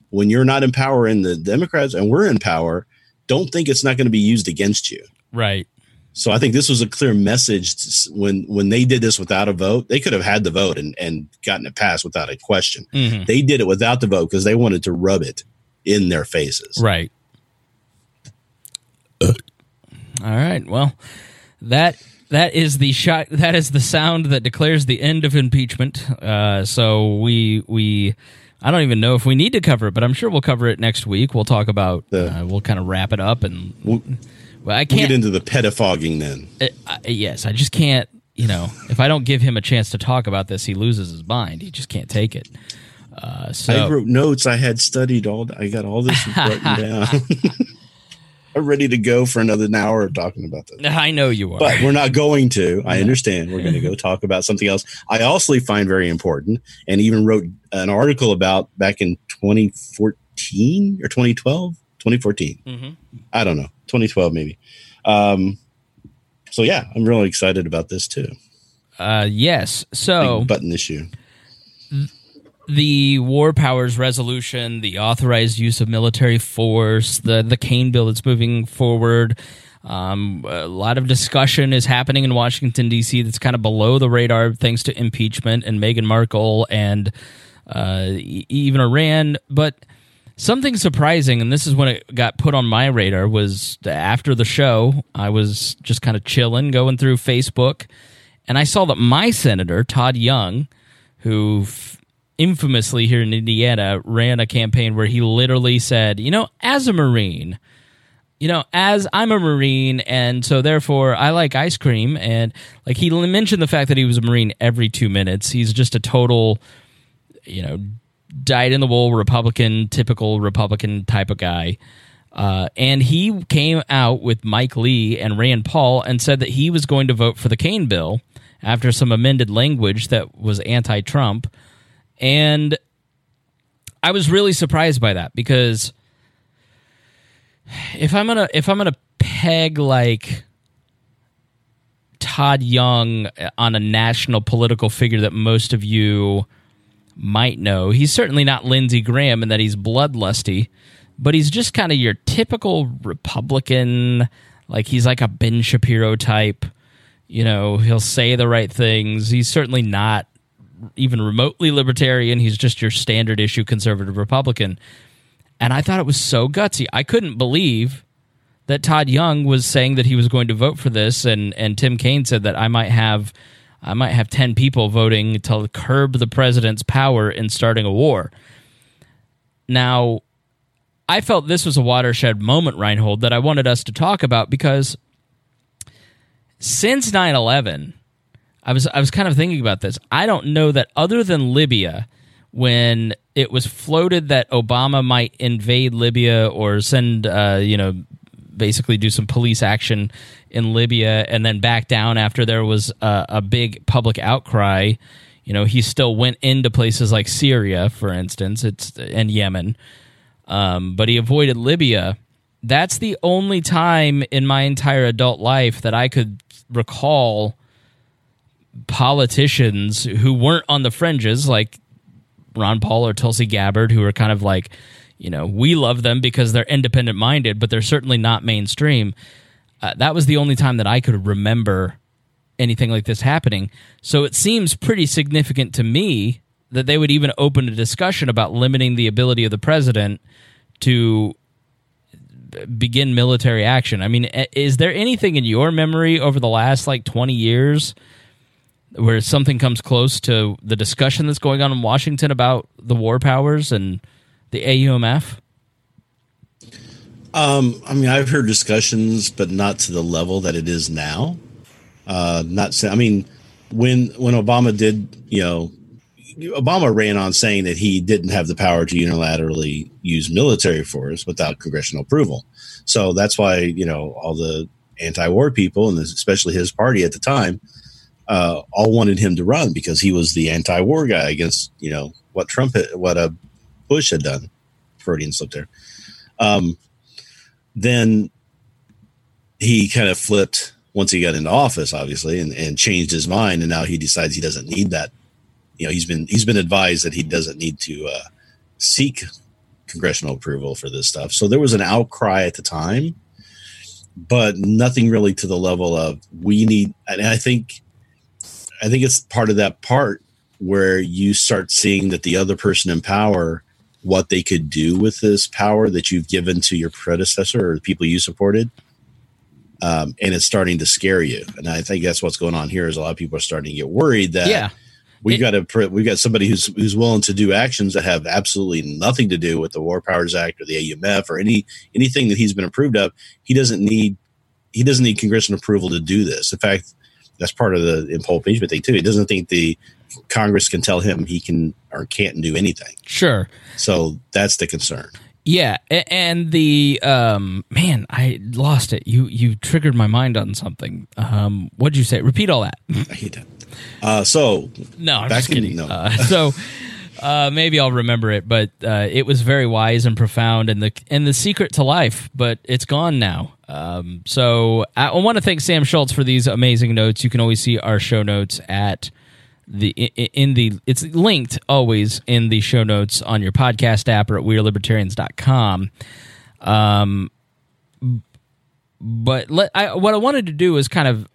when you're not in power and the Democrats and we're in power, don't think it's not going to be used against you. Right. So I think this was a clear message to, when, when they did this without a vote, they could have had the vote and, and gotten it passed without a question. Mm-hmm. They did it without the vote because they wanted to rub it in their faces. Right. All right. Well, that, that is the shot. That is the sound that declares the end of impeachment. Uh, so we, we, I don't even know if we need to cover it, but I'm sure we'll cover it next week. We'll talk about, uh, we'll kind of wrap it up, and we'll, well, I can't we'll get into the pedofogging then. Uh, uh, yes, I just can't. You know, if I don't give him a chance to talk about this, he loses his mind. He just can't take it. Uh, so I wrote notes. I had studied all. I got all this written down. I'm ready to go for another hour of talking about this. I know you are, but we're not going to. I understand. We're going to go talk about something else I also find very important, and even wrote an article about back in twenty fourteen or twenty twelve, twenty fourteen. Mm-hmm. I don't know, twenty twelve maybe. Um, so yeah, I'm really excited about this too. Uh, yes. So big button issue. Th- The War Powers Resolution, the authorized use of military force, the, the Kaine Bill that's moving forward. Um, a lot of discussion is happening in Washington, D C that's kind of below the radar thanks to impeachment and Meghan Markle and uh, even Iran. But something surprising, and this is when it got put on my radar, was after the show, I was just kind of chilling, going through Facebook, and I saw that my senator, Todd Young, who f- infamously here in Indiana ran a campaign where he literally said, you know, as a Marine, you know, as I'm a Marine, and so therefore I like ice cream. And like he mentioned the fact that he was a Marine every two minutes. He's just a total, you know, dyed in the wool Republican, typical Republican type of guy. Uh, and he came out with Mike Lee and Rand Paul and said that he was going to vote for the Kaine Bill after some amended language that was anti-Trump. And I was really surprised by that, because if I'm gonna if I'm gonna peg like Todd Young on a national political figure that most of you might know, he's certainly not Lindsey Graham in that he's bloodlusty, but he's just kind of your typical Republican. Like, he's like a Ben Shapiro type. You know, he'll say the right things. He's certainly not even remotely libertarian. He's just your standard issue conservative Republican. And I thought it was so gutsy. I couldn't believe that Todd Young was saying that he was going to vote for this, and, and Tim Kaine said that I might have I might have ten people voting to curb the president's power in starting a war. Now, I felt this was a watershed moment, Reinhold, that I wanted us to talk about, because since nine eleven, I was I was kind of thinking about this. I don't know that, other than Libya, when it was floated that Obama might invade Libya or send, uh, you know, basically do some police action in Libya and then back down after there was a, a big public outcry. You know, he still went into places like Syria, for instance, it's and Yemen, um, but he avoided Libya. That's the only time in my entire adult life that I could recall politicians who weren't on the fringes, like Ron Paul or Tulsi Gabbard, who are kind of like, you know, we love them because they're independent-minded, but they're certainly not mainstream. Uh, that was the only time that I could remember anything like this happening. So it seems pretty significant to me that they would even open a discussion about limiting the ability of the president to begin military action. I mean, is there anything in your memory over the last, like, twenty years where something comes close to the discussion that's going on in Washington about the war powers and the A U M F? Um, I mean, I've heard discussions, but not to the level that it is now. Uh, not, I mean, when when Obama did, you know, Obama ran on saying that he didn't have the power to unilaterally use military force without congressional approval. So that's why, you know, all the anti-war people, and especially his party at the time, uh, all wanted him to run, because he was the anti-war guy against, you know, what Trump, what a Bush had done. Freudian slip there. Um, then he kind of flipped once he got into office, obviously, and, and changed his mind. And now he decides he doesn't need that. You know, he's been he's been advised that he doesn't need to uh, seek congressional approval for this stuff. So there was an outcry at the time, but nothing really to the level of we need. And I think I think it's part of that part where you start seeing that the other person in power, what they could do with this power that you've given to your predecessor or the people you supported. Um, and it's starting to scare you. And I think that's what's going on here, is a lot of people are starting to get worried that yeah. we've got a, we've got somebody who's, who's willing to do actions that have absolutely nothing to do with the War Powers Act or the A U M F or any, anything that he's been approved of. He doesn't need, he doesn't need congressional approval to do this. In fact, that's part of the impeachment thing too. He doesn't think the Congress can tell him he can or can't do anything. Sure. So that's the concern. Yeah, and the um, man, I lost it. You you triggered my mind on something. Um, what did you say? Repeat all that. I hate that. Uh, so no, I'm just kidding. In, no. uh, so uh, maybe I'll remember it. But uh, it was very wise and profound, and the and the secret to life. But it's gone now. Um, so I want to thank Sam Schultz for these amazing notes. You can always see our show notes at the in the it's linked always in the show notes on your podcast app or at we are libertarians dot com. Um, but let, I, what I wanted to do is kind of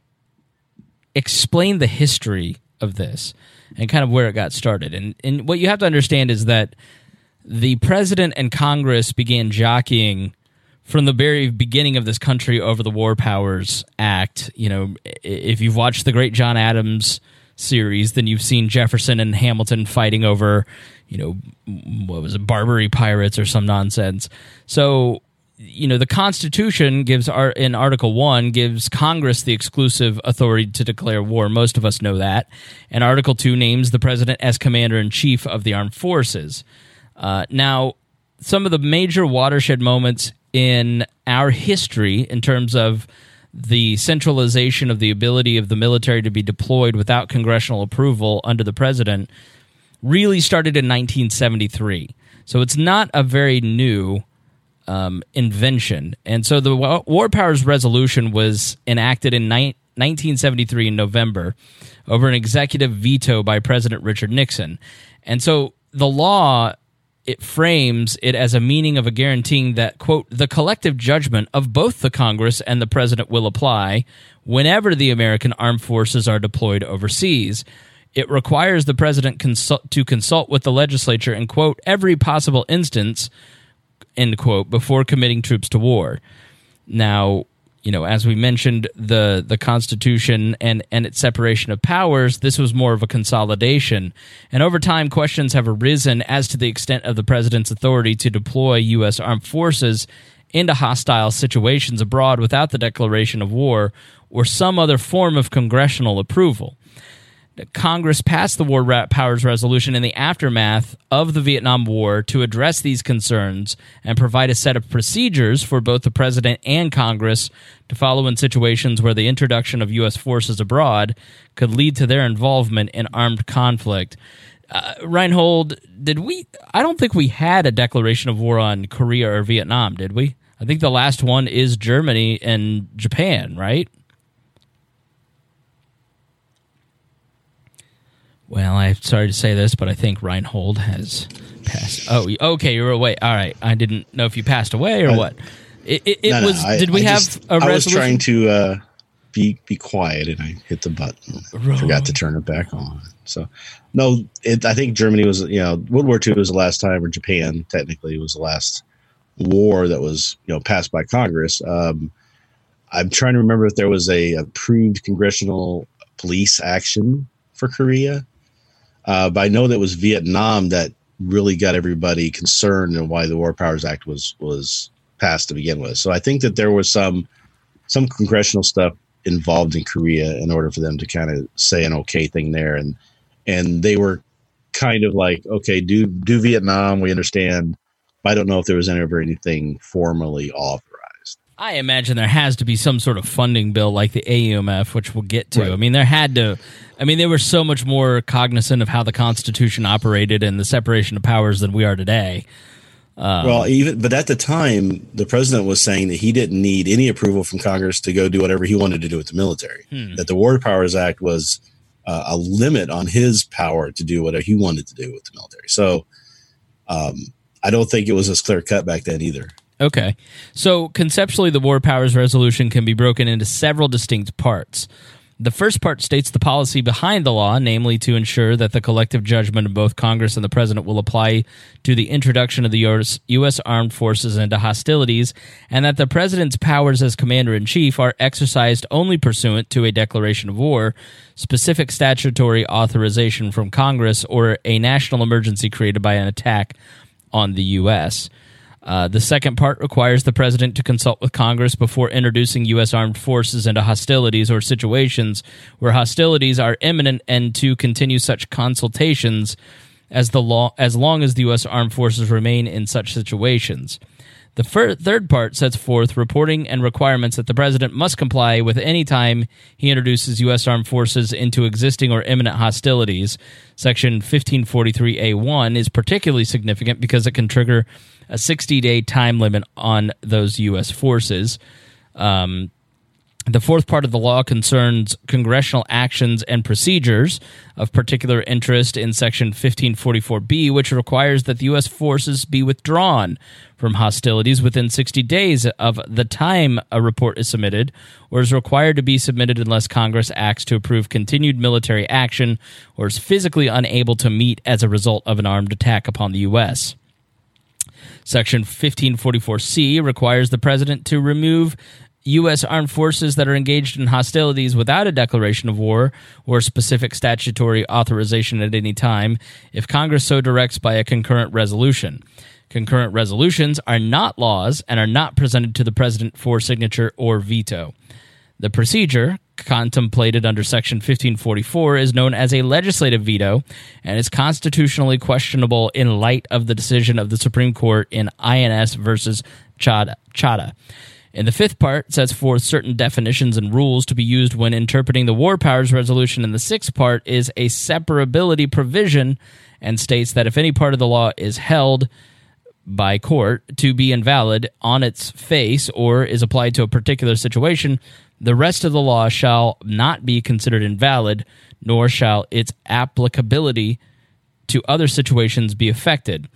explain the history of this and kind of where it got started. And and what you have to understand is that the president and Congress began jockeying from the very beginning of this country over the War Powers Act. You know, if you've watched the great John Adams series, then you've seen Jefferson and Hamilton fighting over, you know, what was it, Barbary pirates or some nonsense. So, you know, the Constitution gives, our, in Article one, gives Congress the exclusive authority to declare war. Most of us know that. And Article two names the president as commander-in-chief of the armed forces. Uh, now, some of the major watershed moments in our history in terms of the centralization of the ability of the military to be deployed without congressional approval under the president really started in nineteen seventy-three. So it's not a very new um, invention. And so the War Powers Resolution was enacted in nineteen seventy-three in November over an executive veto by President Richard Nixon. And so the law, it frames it as a meaning of a guaranteeing that, quote, the collective judgment of both the Congress and the president will apply whenever the American armed forces are deployed overseas. It requires the president consult- to consult with the legislature in, quote, every possible instance, end quote, before committing troops to war. Now, you know, as we mentioned, the, the Constitution and, and its separation of powers, this was more of a consolidation. And over time, questions have arisen as to the extent of the president's authority to deploy U S armed forces into hostile situations abroad without the declaration of war or some other form of congressional approval. Congress passed the War Powers Resolution in the aftermath of the Vietnam War to address these concerns and provide a set of procedures for both the president and Congress to follow in situations where the introduction of U S forces abroad could lead to their involvement in armed conflict. Uh, Reinhold, did we? I don't think we had a declaration of war on Korea or Vietnam, did we? I think the last one is Germany and Japan, right? Well, I'm sorry to say this, but I think Reinhold has passed. Oh, okay, you were away. All right, I didn't know if you passed away or I, what. It, it, no, it was. No, I, did we I have just, a resolution? I was trying to uh, be be quiet, and I hit the button. I forgot to turn it back on. So, no, it, I think Germany was. You know, World War Two was the last time, or Japan technically was the last war that was, you know, passed by Congress. Um, I'm trying to remember if there was a approved congressional police action for Korea. Uh, but I know that it was Vietnam that really got everybody concerned and why the War Powers Act was was passed to begin with. So I think that there was some some congressional stuff involved in Korea in order for them to kind of say an okay thing there. And and they were kind of like, okay, do do Vietnam, we understand. But I don't know if there was ever anything formally authorized. I imagine there has to be some sort of funding bill like the A U M F, which we'll get to. Right. I mean, there had to... I mean, they were so much more cognizant of how the Constitution operated and the separation of powers than we are today. Um, well, even but at the time, the president was saying that he didn't need any approval from Congress to go do whatever he wanted to do with the military. Hmm. That the War Powers Act was uh, a limit on his power to do whatever he wanted to do with the military. So um, I don't think it was as clear cut back then either. Okay. So conceptually, the War Powers Resolution can be broken into several distinct parts. The first part states the policy behind the law, namely to ensure that the collective judgment of both Congress and the president will apply to the introduction of the U S armed forces into hostilities, and that the president's powers as commander-in-chief are exercised only pursuant to a declaration of war, specific statutory authorization from Congress, or a national emergency created by an attack on the U S Uh, the second part requires the president to consult with Congress before introducing U S armed forces into hostilities or situations where hostilities are imminent and to continue such consultations as the law, as long as the U S armed forces remain in such situations. The fir- third part sets forth reporting and requirements that the president must comply with any time he introduces U S armed forces into existing or imminent hostilities. Section fifteen forty-three A one is particularly significant because it can trigger a sixty-day time limit on those U S forces. Um, the fourth part of the law concerns congressional actions and procedures of particular interest in Section fifteen forty-four B, which requires that the U S forces be withdrawn from hostilities within sixty days of the time a report is submitted or is required to be submitted unless Congress acts to approve continued military action or is physically unable to meet as a result of an armed attack upon the U S Section fifteen forty-four C requires the president to remove U S armed forces that are engaged in hostilities without a declaration of war or specific statutory authorization at any time if Congress so directs by a concurrent resolution. Concurrent resolutions are not laws and are not presented to the president for signature or veto. The procedure contemplated under Section fifteen forty-four is known as a legislative veto and is constitutionally questionable in light of the decision of the Supreme Court in I N S versus Chadha. In the fifth part, sets forth certain definitions and rules to be used when interpreting the War Powers Resolution, and the sixth part is a separability provision and states that if any part of the law is held by court to be invalid on its face or is applied to a particular situation, the rest of the law shall not be considered invalid, nor shall its applicability to other situations be affected.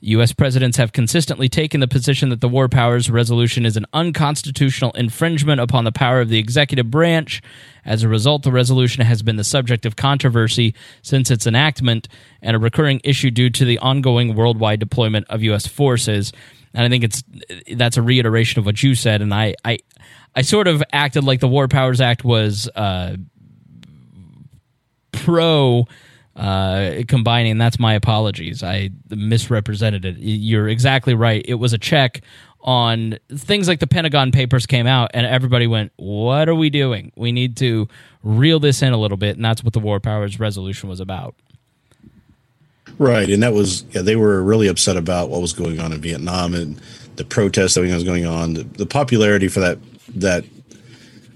U S presidents have consistently taken the position that the War Powers Resolution is an unconstitutional infringement upon the power of the executive branch. As a result, the resolution has been the subject of controversy since its enactment and a recurring issue due to the ongoing worldwide deployment of U S forces. And I think it's that's a reiteration of what you said, and I I, I sort of acted like the War Powers Act was uh, pro- Uh, combining, that's my apologies. I misrepresented it. You're exactly right. It was a check on things like the Pentagon Papers came out, and everybody went, "What are we doing? We need to reel this in a little bit," and that's what the War Powers Resolution was about. Right, and that was yeah, they were really upset about what was going on in Vietnam and the protests that was going on. The, the popularity for that that.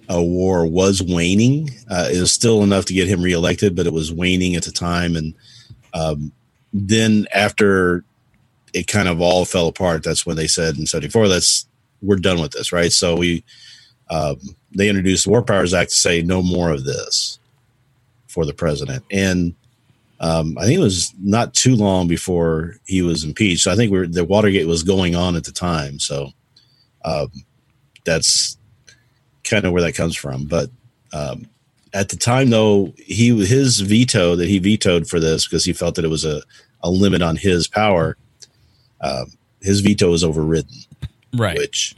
A war was waning. Uh, it was still enough to get him reelected, but it was waning at the time. And um, then after it kind of all fell apart, that's when they said in seventy-four, "Let's we're done with this, right?" So we um, they introduced the War Powers Act to say no more of this for the president. And um, I think it was not too long before he was impeached. So I think we were, the Watergate was going on at the time. So um, that's. kind of where that comes from. But um, at the time, though, he his veto that he vetoed for this because he felt that it was a, a limit on his power, uh, his veto was overridden. Right. Which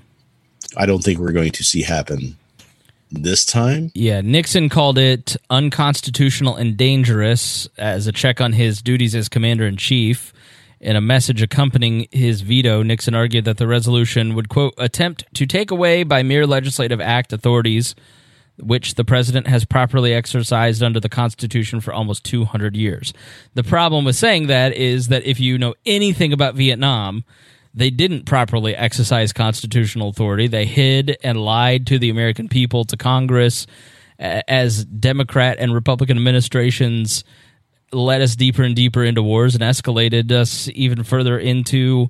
I don't think we're going to see happen this time. Yeah, Nixon called it unconstitutional and dangerous as a check on his duties as commander-in-chief. In a message accompanying his veto, Nixon argued that the resolution would, quote, attempt to take away by mere legislative act authorities which the president has properly exercised under the Constitution for almost two hundred years. The problem with saying that is that if you know anything about Vietnam, they didn't properly exercise constitutional authority. They hid and lied to the American people, to Congress, as Democrat and Republican administrations led us deeper and deeper into wars and escalated us even further into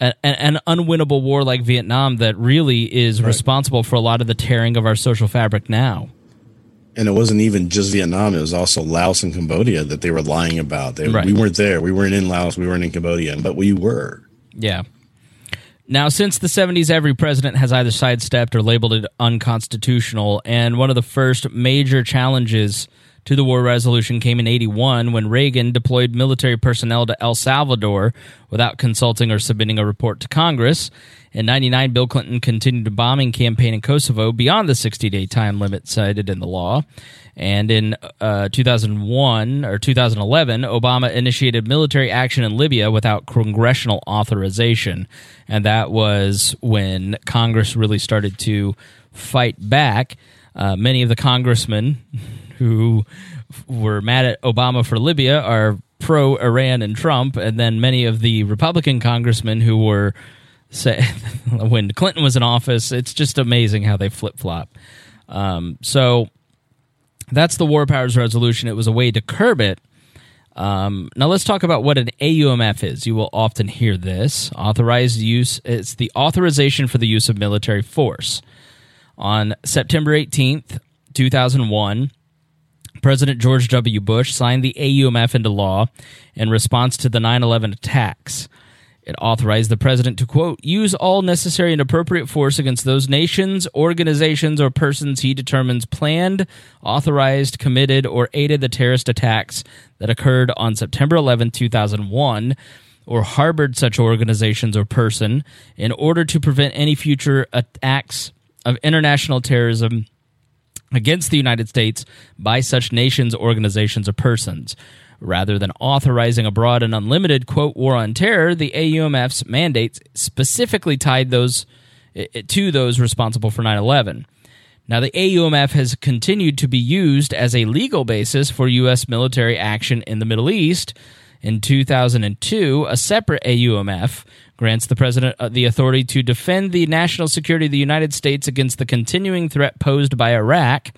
a, an unwinnable war like Vietnam that really is right. responsible for a lot of the tearing of our social fabric now. And it wasn't even just Vietnam. It was also Laos and Cambodia that they were lying about. They, right. We weren't there. We weren't in Laos. We weren't in Cambodia, but we were. Yeah. Now, since the seventies, every president has either sidestepped or labeled it unconstitutional. And one of the first major challenges to the war resolution came in eighty-one when Reagan deployed military personnel to El Salvador without consulting or submitting a report to Congress. In ninety-nine, Bill Clinton continued a bombing campaign in Kosovo beyond the sixty-day time limit cited in the law. And in uh, two thousand one or two thousand eleven, Obama initiated military action in Libya without congressional authorization. And that was when Congress really started to fight back. Uh, many of the congressmen who were mad at Obama for Libya are pro-Iran and Trump, and then many of the Republican congressmen who were, say, when Clinton was in office, it's just amazing how they flip-flop. Um, so that's the War Powers Resolution. It was a way to curb it. Um, now let's talk about what an A U M F is. You will often hear this. Authorized use. It's the authorization for the use of military force. On September eighteenth, two thousand one, President George W. Bush signed the A U M F into law in response to the nine eleven attacks. It authorized the president to, quote, use all necessary and appropriate force against those nations, organizations, or persons he determines planned, authorized, committed, or aided the terrorist attacks that occurred on September eleventh, two thousand one, or harbored such organizations or person in order to prevent any future attacks of international terrorism against the United States by such nations, organizations, or persons. Rather than authorizing a broad and unlimited, quote, war on terror, the A U M F's mandates specifically tied those it, to those responsible for nine eleven. Now, the A U M F has continued to be used as a legal basis for U S military action in the Middle East. In two thousand two, a separate A U M F grants the president the authority to defend the national security of the United States against the continuing threat posed by Iraq,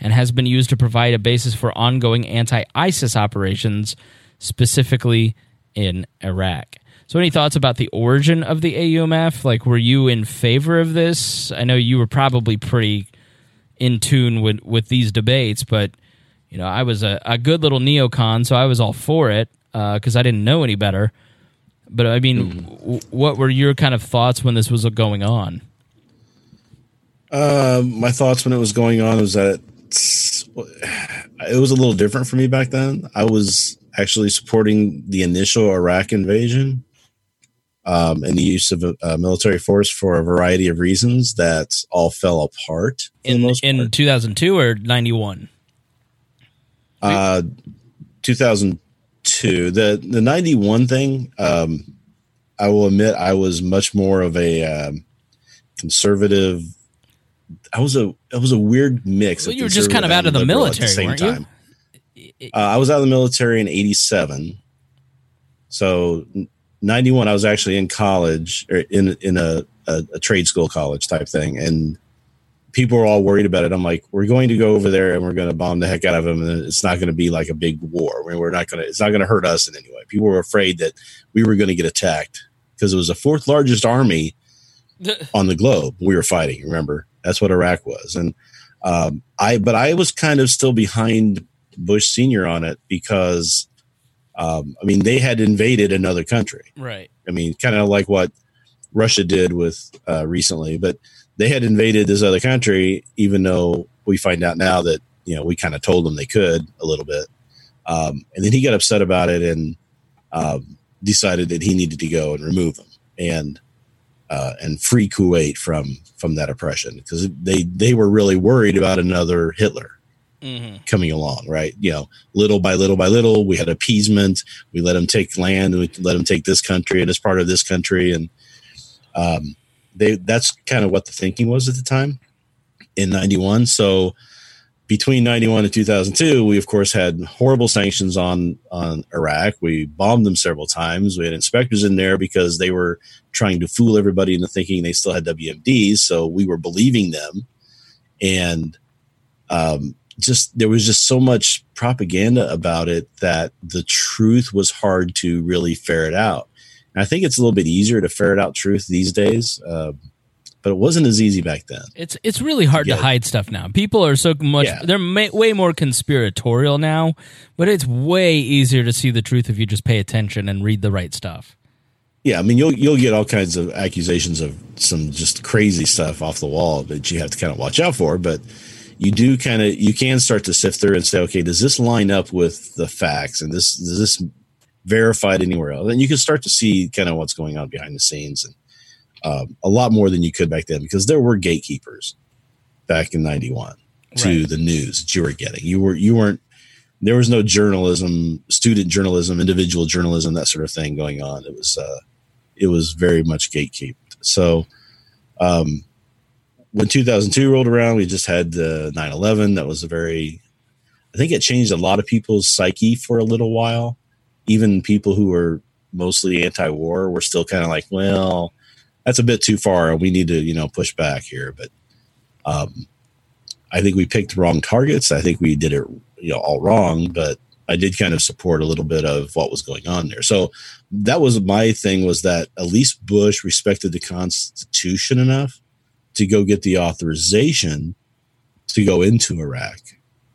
and has been used to provide a basis for ongoing anti-ISIS operations, specifically in Iraq. So any thoughts about the origin of the A U M F? Like, were you in favor of this? I know you were probably pretty in tune with, with these debates, but, you know, I was a, a good little neocon, so I was all for it because uh, I didn't know any better. But, I mean, mm. w- what were your kind of thoughts when this was going on? Uh, my thoughts when it was going on was that it was a little different for me back then. I was actually supporting the initial Iraq invasion um, and the use of uh, military force for a variety of reasons that all fell apart. In, the most in part. two thousand two or ninety-one? Uh, two thousand two. The the ninety-one thing, um, I will admit I was much more of a um, conservative. I was a I was a weird mix. Well, you were just kind of out of the military at the same time. Uh, I was out of the military in eighty-seven. So ninety-one, I was actually in college or in, in a, a, a trade school college type thing. And people were all worried about it. I'm like, we're going to go over there and we're going to bomb the heck out of them. And it's not going to be like a big war. I mean, we're not going to, it's not going to hurt us in any way. People were afraid that we were going to get attacked because it was the fourth largest army on the globe we were fighting. Remember, that's what Iraq was. And um, I, but I was kind of still behind Bush Senior on it because, um, I mean, they had invaded another country, right? I mean, kind of like what Russia did with uh, recently, but they had invaded this other country, even though we find out now that, you know, we kind of told them they could a little bit. Um, and then he got upset about it and um, decided that he needed to go and remove them and, uh, and free Kuwait from, from that oppression because they, they were really worried about another Hitler. Mm-hmm. Coming along, right? You know, little by little by little, we had appeasement. We let them take land. We let them take this country and this part of this country, and um, they—that's kind of what the thinking was at the time in ninety-one. So between ninety-one and two thousand two, we of course had horrible sanctions on on Iraq. We bombed them several times. We had inspectors in there because they were trying to fool everybody into thinking they still had W M Ds. So we were believing them, and um. Just there was just so much propaganda about it that the truth was hard to really ferret out. And I think it's a little bit easier to ferret out truth these days, uh, but it wasn't as easy back then. It's it's really hard to, to hide stuff now. People are so much yeah. they're may, way more conspiratorial now, but it's way easier to see the truth if you just pay attention and read the right stuff. Yeah, I mean you'll you'll get all kinds of accusations of some just crazy stuff off the wall that you have to kind of watch out for, but. You do kind of you can start to sift through and say, okay, does this line up with the facts? And this is this verified anywhere else? And you can start to see kind of what's going on behind the scenes, and um, a lot more than you could back then because there were gatekeepers back in ninety-one to right. the news that you were getting. You were you weren't there was no journalism, student journalism, individual journalism, that sort of thing going on. It was uh, it was very much gatekept. So. Um, When two thousand two rolled around, we just had the uh, nine eleven. That was a very, I think it changed a lot of people's psyche for a little while. Even people who were mostly anti-war were still kind of like, well, that's a bit too far, and we need to, you know, push back here. But um, I think we picked the wrong targets. I think we did it, you know, all wrong. But I did kind of support a little bit of what was going on there. So that was my thing, was that at least Bush respected the Constitution enough to go get the authorization to go into Iraq.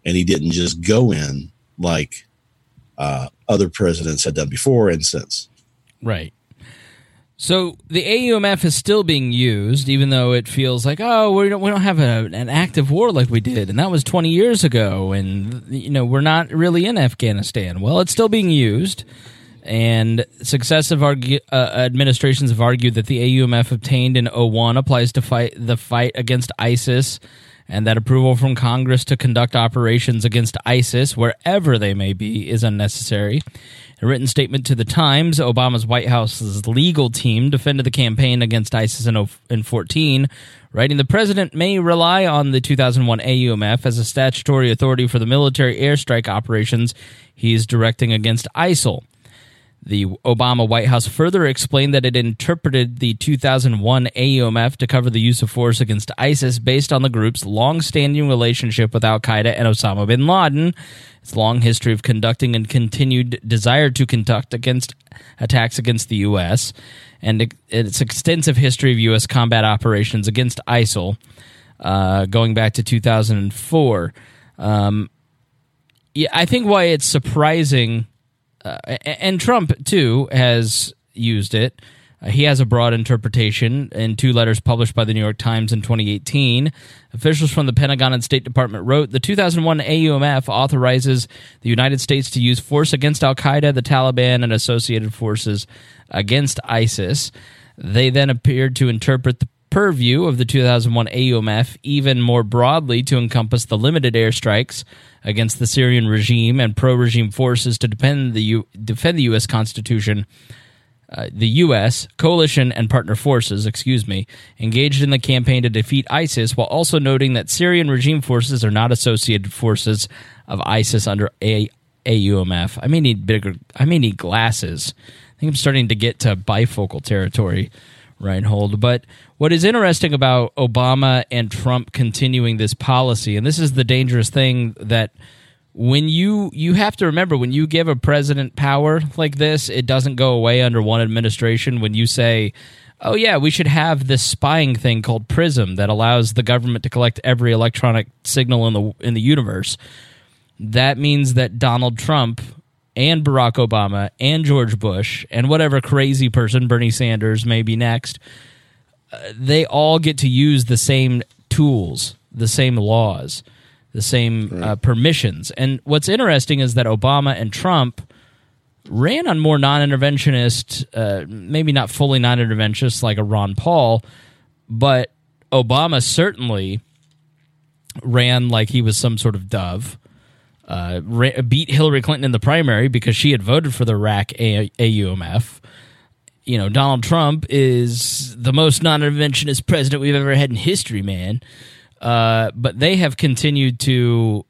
And he didn't just go in like uh, other presidents had done before and since. Right. So the A U M F is still being used, even though it feels like, oh, we don't, we don't have a, an active war like we did. And that was twenty years ago. And, you know, we're not really in Afghanistan. Well, it's still being used. And successive argue, uh, administrations have argued that the A U M F obtained in oh one applies to fight the fight against ISIS, and that approval from Congress to conduct operations against ISIS, wherever they may be, is unnecessary. In a written statement to The Times, Obama's White House's legal team defended the campaign against ISIS in fourteen, writing, "The president may rely on the two thousand one A U M F as a statutory authority for the military airstrike operations he is directing against ISIL." The Obama White House further explained that it interpreted the two thousand one A U M F to cover the use of force against ISIS based on the group's long-standing relationship with al-Qaeda and Osama bin Laden, its long history of conducting and continued desire to conduct against attacks against the U S, and its extensive history of U S combat operations against ISIL uh, going back to two thousand four. Um, yeah, I think why it's surprising... Uh, and Trump, too, has used it. Uh, he has a broad interpretation in two letters published by the New York Times in twenty eighteen. Officials from the Pentagon and State Department wrote, the two thousand one A U M F authorizes the United States to use force against al-Qaeda, the Taliban, and associated forces against ISIS. They then appeared to interpret the purview of the two thousand one A U M F even more broadly to encompass the limited airstrikes against the Syrian regime and pro-regime forces to defend the U- defend the U S Constitution, uh, the U S coalition and partner forces, excuse me, engaged in the campaign to defeat ISIS, while also noting that Syrian regime forces are not associated forces of ISIS under A- AUMF. I may need bigger. I may need glasses. I think I'm starting to get to bifocal territory, Reinhold. But what is interesting about Obama and Trump continuing this policy, and this is the dangerous thing, that when you you have to remember, when you give a president power like this, it doesn't go away under one administration. When you say, oh yeah, we should have this spying thing called PRISM that allows the government to collect every electronic signal in the in the universe, that means that Donald Trump and Barack Obama and George Bush and whatever crazy person, Bernie Sanders maybe next, uh, they all get to use the same tools, the same laws, the same uh, permissions. And what's interesting is that Obama and Trump ran on more non-interventionist, uh, maybe not fully non-interventionist like a Ron Paul, but Obama certainly ran like he was some sort of dove. Uh, beat Hillary Clinton in the primary because she had voted for the Iraq A U M F. You know, Donald Trump is the most non-interventionist president we've ever had in history, man. Uh, but they have continued to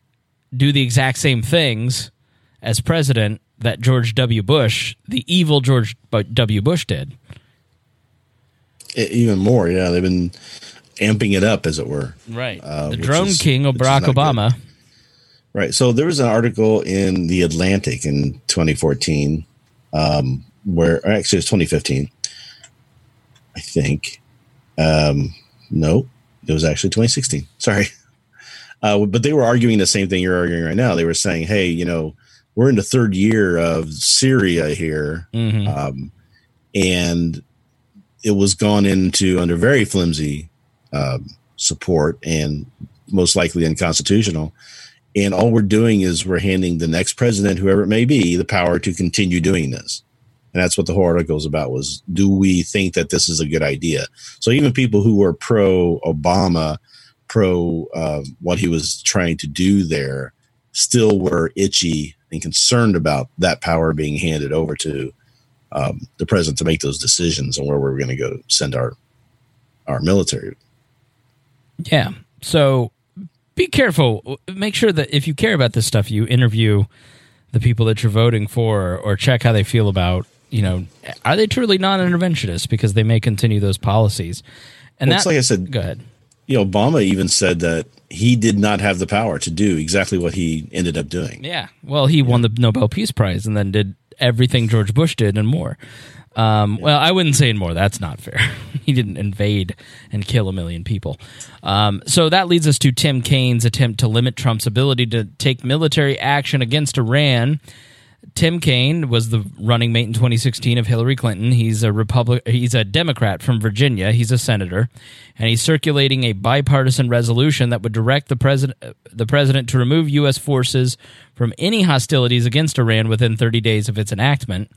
do the exact same things as president that George W. Bush, the evil George W. Bush, did. Even more, yeah. They've been amping it up, as it were. Right. Uh, the drone is, king of Barack Obama. Good. Right. So there was an article in The Atlantic in twenty fourteen, um, where actually it was twenty fifteen, I think. Um, no, it was actually twenty sixteen. Sorry. Uh, but they were arguing the same thing you're arguing right now. They were saying, hey, you know, we're in the third year of Syria here. Mm-hmm. Um, and it was gone into under very flimsy um, support and most likely unconstitutional. And all we're doing is we're handing the next president, whoever it may be, the power to continue doing this. And that's what the whole article is about, was do we think that this is a good idea? So even people who were pro-Obama, pro uh, what he was trying to do there, still were itchy and concerned about that power being handed over to um, the president to make those decisions on where we're going to go send our our military. Yeah, so... be careful. Make sure that if you care about this stuff, you interview the people that you're voting for, or check how they feel about, you know, are they truly non-interventionist, because they may continue those policies. And well, that's like I said, go ahead. You know, Obama even said that he did not have the power to do exactly what he ended up doing. Yeah. Well, he yeah. won the Nobel Peace Prize and then did everything George Bush did and more. Um, yeah. Well, I wouldn't say and more. That's not fair. He didn't invade and kill a million people. Um, so that leads us to Tim Kaine's attempt to limit Trump's ability to take military action against Iran. Tim Kaine was the running mate in twenty sixteen of Hillary Clinton. He's a Republic, he's a Democrat from Virginia. He's a senator, and he's circulating a bipartisan resolution that would direct the president the president to remove U S forces from any hostilities against Iran within thirty days of its enactment.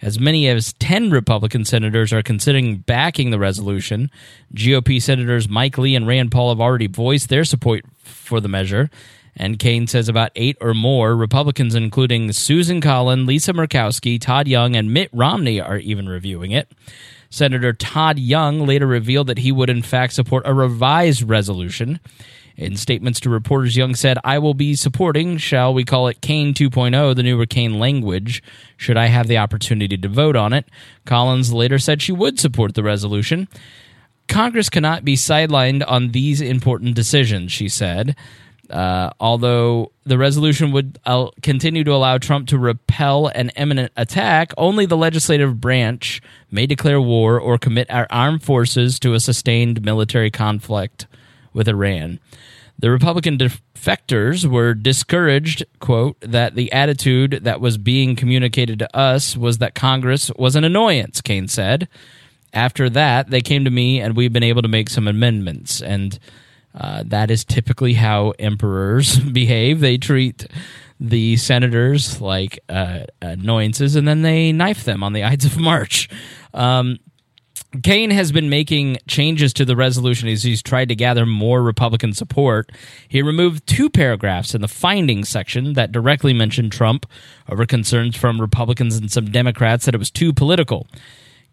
As many as ten Republican senators are considering backing the resolution. G O P senators Mike Lee and Rand Paul have already voiced their support for the measure. And Kaine says about eight or more Republicans, including Susan Collins, Lisa Murkowski, Todd Young, and Mitt Romney, are even reviewing it. Senator Todd Young later revealed that he would, in fact, support a revised resolution. In statements to reporters, Young said, I will be supporting, shall we call it Kaine two point oh, the newer Kaine language, should I have the opportunity to vote on it. Collins later said she would support the resolution. Congress cannot be sidelined on these important decisions, she said. Uh, although the resolution would uh, continue to allow Trump to repel an imminent attack, only the legislative branch may declare war or commit our armed forces to a sustained military conflict with Iran. The Republican defectors were discouraged, quote, that the attitude that was being communicated to us was that Congress was an annoyance, Kaine said. After that, they came to me, and we've been able to make some amendments, and Uh, that is typically how emperors behave. They treat the senators like uh, annoyances, and then they knife them on the Ides of March. Um, Kaine has been making changes to the resolution as he's tried to gather more Republican support. He removed two paragraphs in the findings section that directly mentioned Trump over concerns from Republicans and some Democrats that it was too political.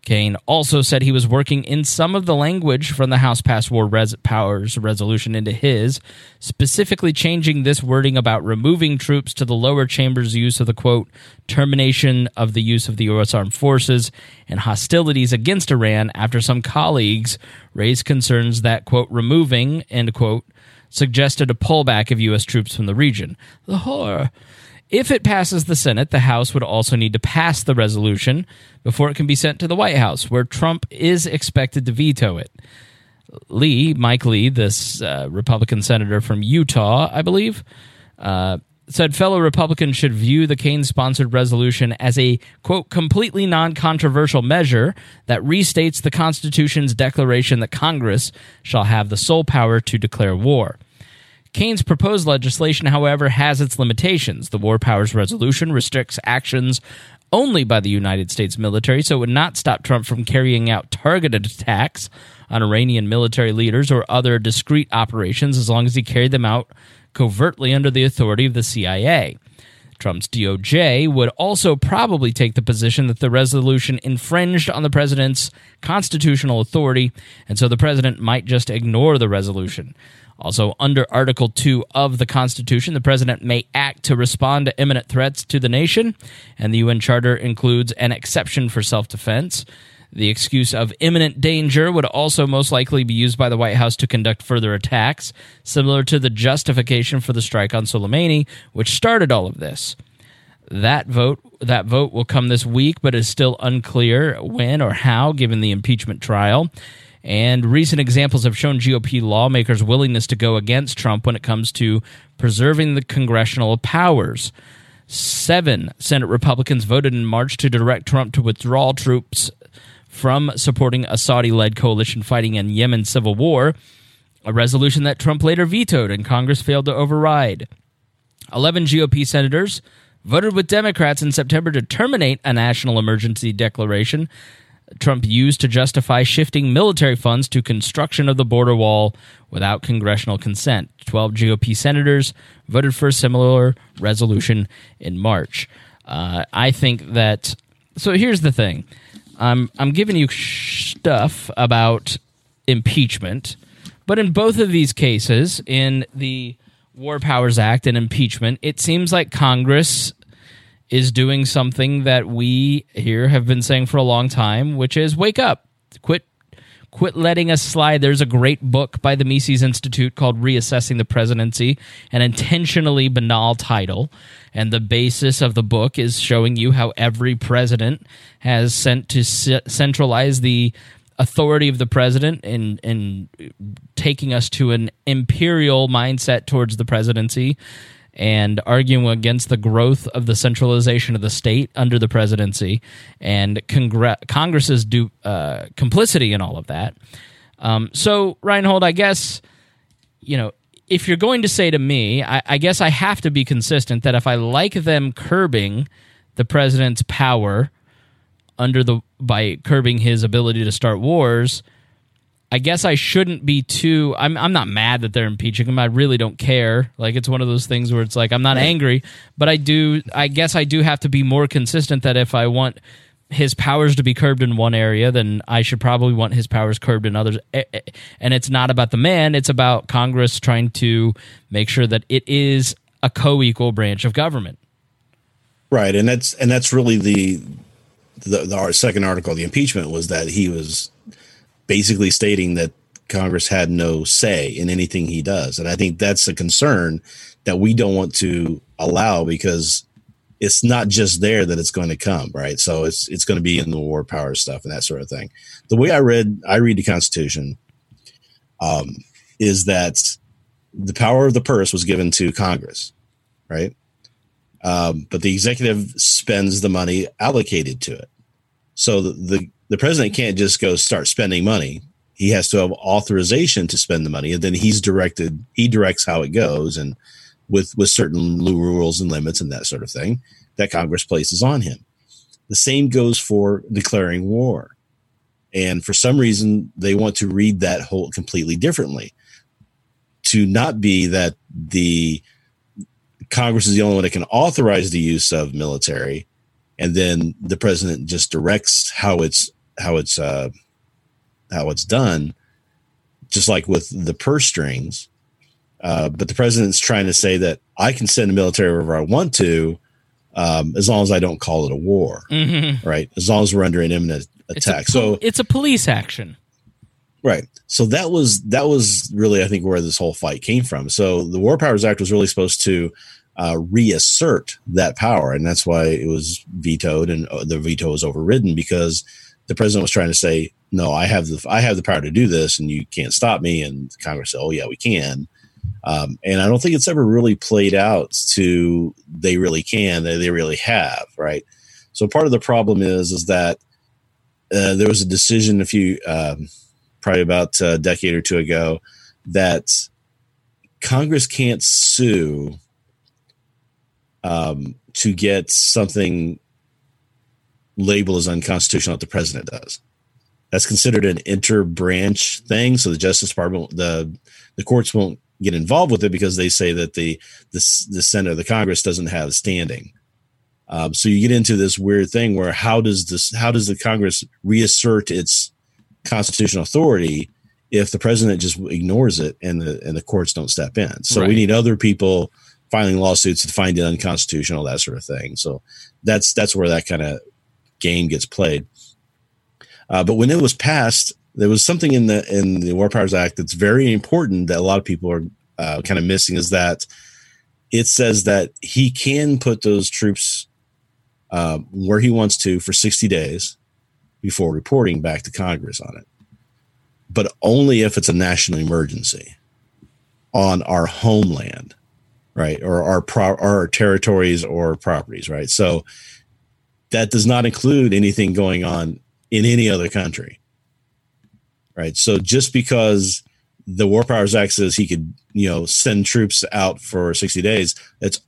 Kaine also said he was working in some of the language from the House-passed War Res- Powers Resolution into his, specifically changing this wording about removing troops to the lower chamber's use of the, quote, termination of the use of the U S armed forces and hostilities against Iran after some colleagues raised concerns that, quote, removing, end quote, suggested a pullback of U S troops from the region. The horror. If it passes the Senate, the House would also need to pass the resolution before it can be sent to the White House, where Trump is expected to veto it. Lee, Mike Lee, this uh, Republican senator from Utah, I believe, uh, said fellow Republicans should view the Kaine-sponsored resolution as a, quote, completely non-controversial measure that restates the Constitution's declaration that Congress shall have the sole power to declare war. Kaine's proposed legislation, however, has its limitations. The War Powers Resolution restricts actions only by the United States military, so it would not stop Trump from carrying out targeted attacks on Iranian military leaders or other discrete operations as long as he carried them out covertly under the authority of the C I A. Trump's D O J would also probably take the position that the resolution infringed on the president's constitutional authority, and so the president might just ignore the resolution. Also, under Article two of the Constitution, the president may act to respond to imminent threats to the nation, and the U N Charter includes an exception for self-defense. The excuse of imminent danger would also most likely be used by the White House to conduct further attacks, similar to the justification for the strike on Soleimani, which started all of this. That vote, that vote will come this week, but is still unclear when or how, given the impeachment trial. And recent examples have shown G O P lawmakers' willingness to go against Trump when it comes to preserving the congressional powers. Seven Senate Republicans voted in March to direct Trump to withdraw troops from supporting a Saudi-led coalition fighting in Yemen's civil war, a resolution that Trump later vetoed and Congress failed to override. Eleven G O P senators voted with Democrats in September to terminate a national emergency declaration Trump used to justify shifting military funds to construction of the border wall without congressional consent. Twelve G O P senators voted for a similar resolution in March. Uh, I think that... So here's the thing. I'm, I'm giving you stuff about impeachment, but in both of these cases, in the War Powers Act and impeachment, it seems like Congress is doing something that we here have been saying for a long time, which is wake up, quit quit letting us slide. There's a great book by the Mises Institute called Reassessing the Presidency, an intentionally banal title, and the basis of the book is showing you how every president has sent to c- centralize the authority of the president in, in taking us to an imperial mindset towards the presidency, and arguing against the growth of the centralization of the state under the presidency and Congre- Congress's du- uh, complicity in all of that. Um, so, Reinhold, I guess, you know, if you're going to say to me, I, I guess I have to be consistent that if I like them curbing the president's power under the by curbing his ability to start wars, I guess I shouldn't be too. I'm. I'm not mad that they're impeaching him. I really don't care. Like, it's one of those things where it's like I'm not angry, but I do. I guess I do have to be more consistent that if I want his powers to be curbed in one area, then I should probably want his powers curbed in others. And it's not about the man. It's about Congress trying to make sure that it is a co-equal branch of government. Right. And that's and that's really the the, the our second article of the impeachment was that he was basically stating that Congress had no say in anything he does. And I think that's a concern that we don't want to allow, because it's not just there that it's going to come, right? So it's it's going to be in the war powers stuff and that sort of thing. The way I read I read the Constitution um, is that the power of the purse was given to Congress, right? Um, but the executive spends the money allocated to it. So the, the, the president can't just go start spending money. He has to have authorization to spend the money, and then he's directed. He directs how it goes, and with with certain rules and limits and that sort of thing that Congress places on him. The same goes for declaring war, and for some reason they want to read that whole completely differently. To not be that the Congress is the only one that can authorize the use of military, and then the president just directs how it's how it's. Uh, how it's done, just like with the purse strings. Uh, but the president's trying to say that I can send the military wherever I want to, um, as long as I don't call it a war, mm-hmm. right? As long as we're under an imminent attack. It's a, so it's a police action. Right. So that was, that was really, I think, where this whole fight came from. So the War Powers Act was really supposed to uh, reassert that power. And that's why it was vetoed, and the veto was overridden, because the president was trying to say, no, I have the I have the power to do this, and you can't stop me. And Congress said, oh, yeah, we can. Um, and I don't think it's ever really played out to they really can, they, they really have, right? So part of the problem is is that uh, there was a decision a few, um, probably about a decade or two ago, that Congress can't sue um, to get something labeled as unconstitutional that the president does. That's considered an inter-branch thing, so the Justice Department, the the courts won't get involved with it, because they say that the the, the Senate or the Congress doesn't have standing. Um, so you get into this weird thing where how does this how does the Congress reassert its constitutional authority if the president just ignores it and the and the courts don't step in? So right. We need other people filing lawsuits to find it unconstitutional, that sort of thing. So that's that's where that kind of game gets played. Uh, but when it was passed, there was something in the in the War Powers Act that's very important that a lot of people are uh, kind of missing, is that it says that he can put those troops uh, where he wants to for sixty days before reporting back to Congress on it. But only if it's a national emergency on our homeland, right, or our, pro- our territories or properties, right? So that does not include anything going on in any other country, right? So just because the War Powers Act says he could, you know, send troops out for sixty days, that's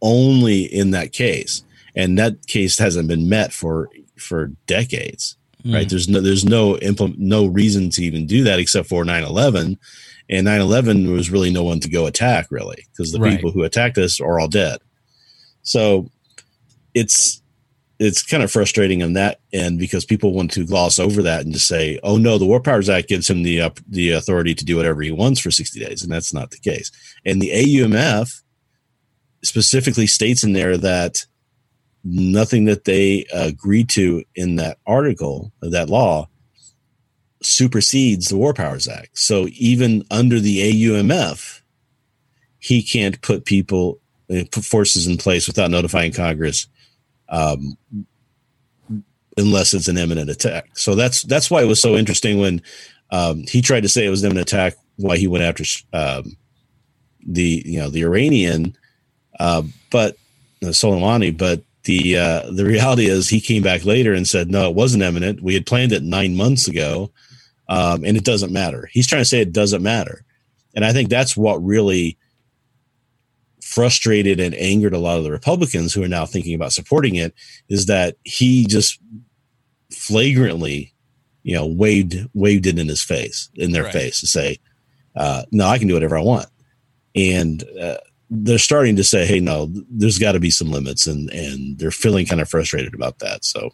only in that case, and that case hasn't been met for for decades, mm. right? There's no there's no implement, no reason to even do that except for nine eleven, and nine eleven was really no one to go attack, really, because the right. people who attacked us are all dead. So it's. It's kind of frustrating on that end, because people want to gloss over that and just say, oh, no, the War Powers Act gives him the uh, the authority to do whatever he wants for sixty days. And that's not the case. And the A U M F specifically states in there that nothing that they agree to in that article, that law, supersedes the War Powers Act. So even under the A U M F, he can't put people, put forces in place without notifying Congress, Um, unless it's an imminent attack. So that's that's why it was so interesting when um, he tried to say it was an imminent attack. Why he went after um, the you know the Iranian, uh, but uh, Soleimani. But the uh, the reality is he came back later and said no, it wasn't imminent. We had planned it nine months ago, um, and it doesn't matter. He's trying to say it doesn't matter, and I think that's what really frustrated and angered a lot of the Republicans who are now thinking about supporting it, is that he just flagrantly, you know, waved waved it in his face, in their right. face, to say, uh, "No, I can do whatever I want." And uh, they're starting to say, "Hey, no, there's got to be some limits," and and they're feeling kind of frustrated about that. So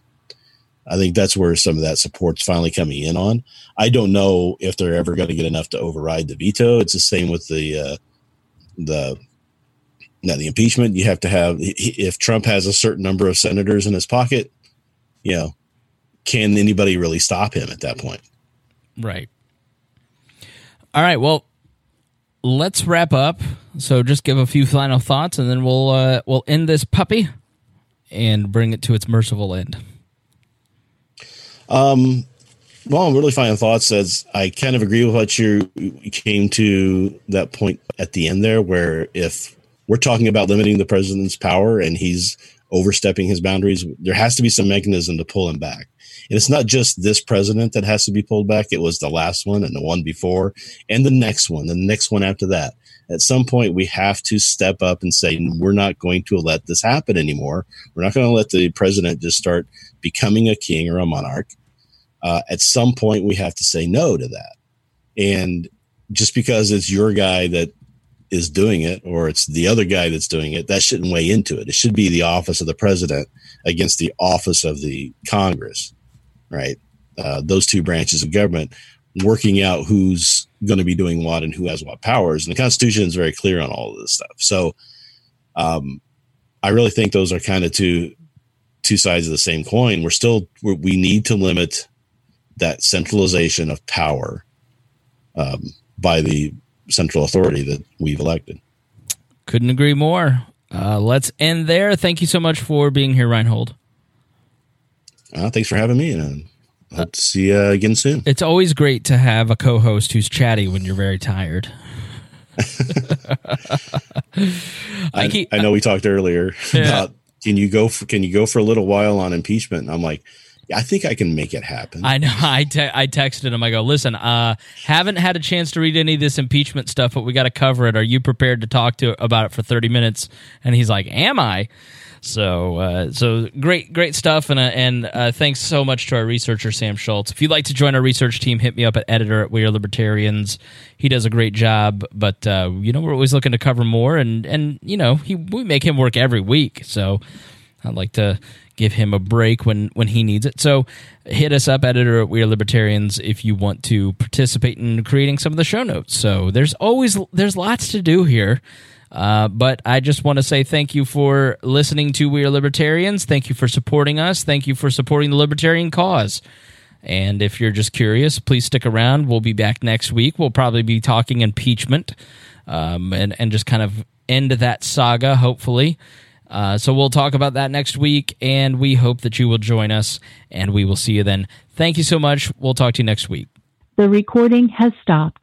I think that's where some of that support's finally coming in on. I don't know if they're ever going to get enough to override the veto. It's the same with the uh, the now the impeachment. You have to have, if Trump has a certain number of senators in his pocket, you know, can anybody really stop him at that point? Right. All right. Well, let's wrap up. So just give a few final thoughts, and then we'll uh, we'll end this puppy and bring it to its merciful end. Um, well, really final thoughts is I kind of agree with what you came to that point at the end there, where if we're talking about limiting the president's power and he's overstepping his boundaries, there has to be some mechanism to pull him back. And it's not just this president that has to be pulled back. It was the last one and the one before and the next one, the next one after that. At some point, we have to step up and say, we're not going to let this happen anymore. We're not going to let the president just start becoming a king or a monarch. Uh, at some point, we have to say no to that. And just because it's your guy that is doing it or it's the other guy that's doing it, that shouldn't weigh into it. It should be the office of the president against the office of the Congress, right? Uh, those two branches of government working out who's going to be doing what and who has what powers. And the Constitution is very clear on all of this stuff. So um, I really think those are kind of two two sides of the same coin. We're still, we're, we need to limit that centralization of power um, by the central authority that we've elected. Couldn't agree more. Uh, let's end there. Thank you so much for being here, Reinhold. Uh, thanks for having me, and I hope to see you uh, again soon. It's always great to have a co-host who's chatty when you're very tired. I, keep, I know we talked earlier yeah. about can you go for, can you go for a little while on impeachment? And I'm like, I think I can make it happen. I know. I te- I texted him. I go, listen, uh, haven't had a chance to read any of this impeachment stuff, but we got to cover it. Are you prepared to talk to about it for thirty minutes? And he's like, am I? So, uh, so great, great stuff, and uh, and uh, thanks so much to our researcher Sam Schultz. If you'd like to join our research team, hit me up at editor at We Are Libertarians. He does a great job, but uh, you know we're always looking to cover more, and and you know he we make him work every week, so I'd like to give him a break when when he needs it. So hit us up, editor at We Are Libertarians, if you want to participate in creating some of the show notes. So there's always there's lots to do here. Uh, but I just want to say thank you for listening to We Are Libertarians. Thank you for supporting us. Thank you for supporting the libertarian cause. And if you're just curious, please stick around. We'll be back next week. We'll probably be talking impeachment um, and, and just kind of end that saga, hopefully. Uh, so we'll talk about that next week, and we hope that you will join us, and we will see you then. Thank you so much. We'll talk to you next week. The recording has stopped.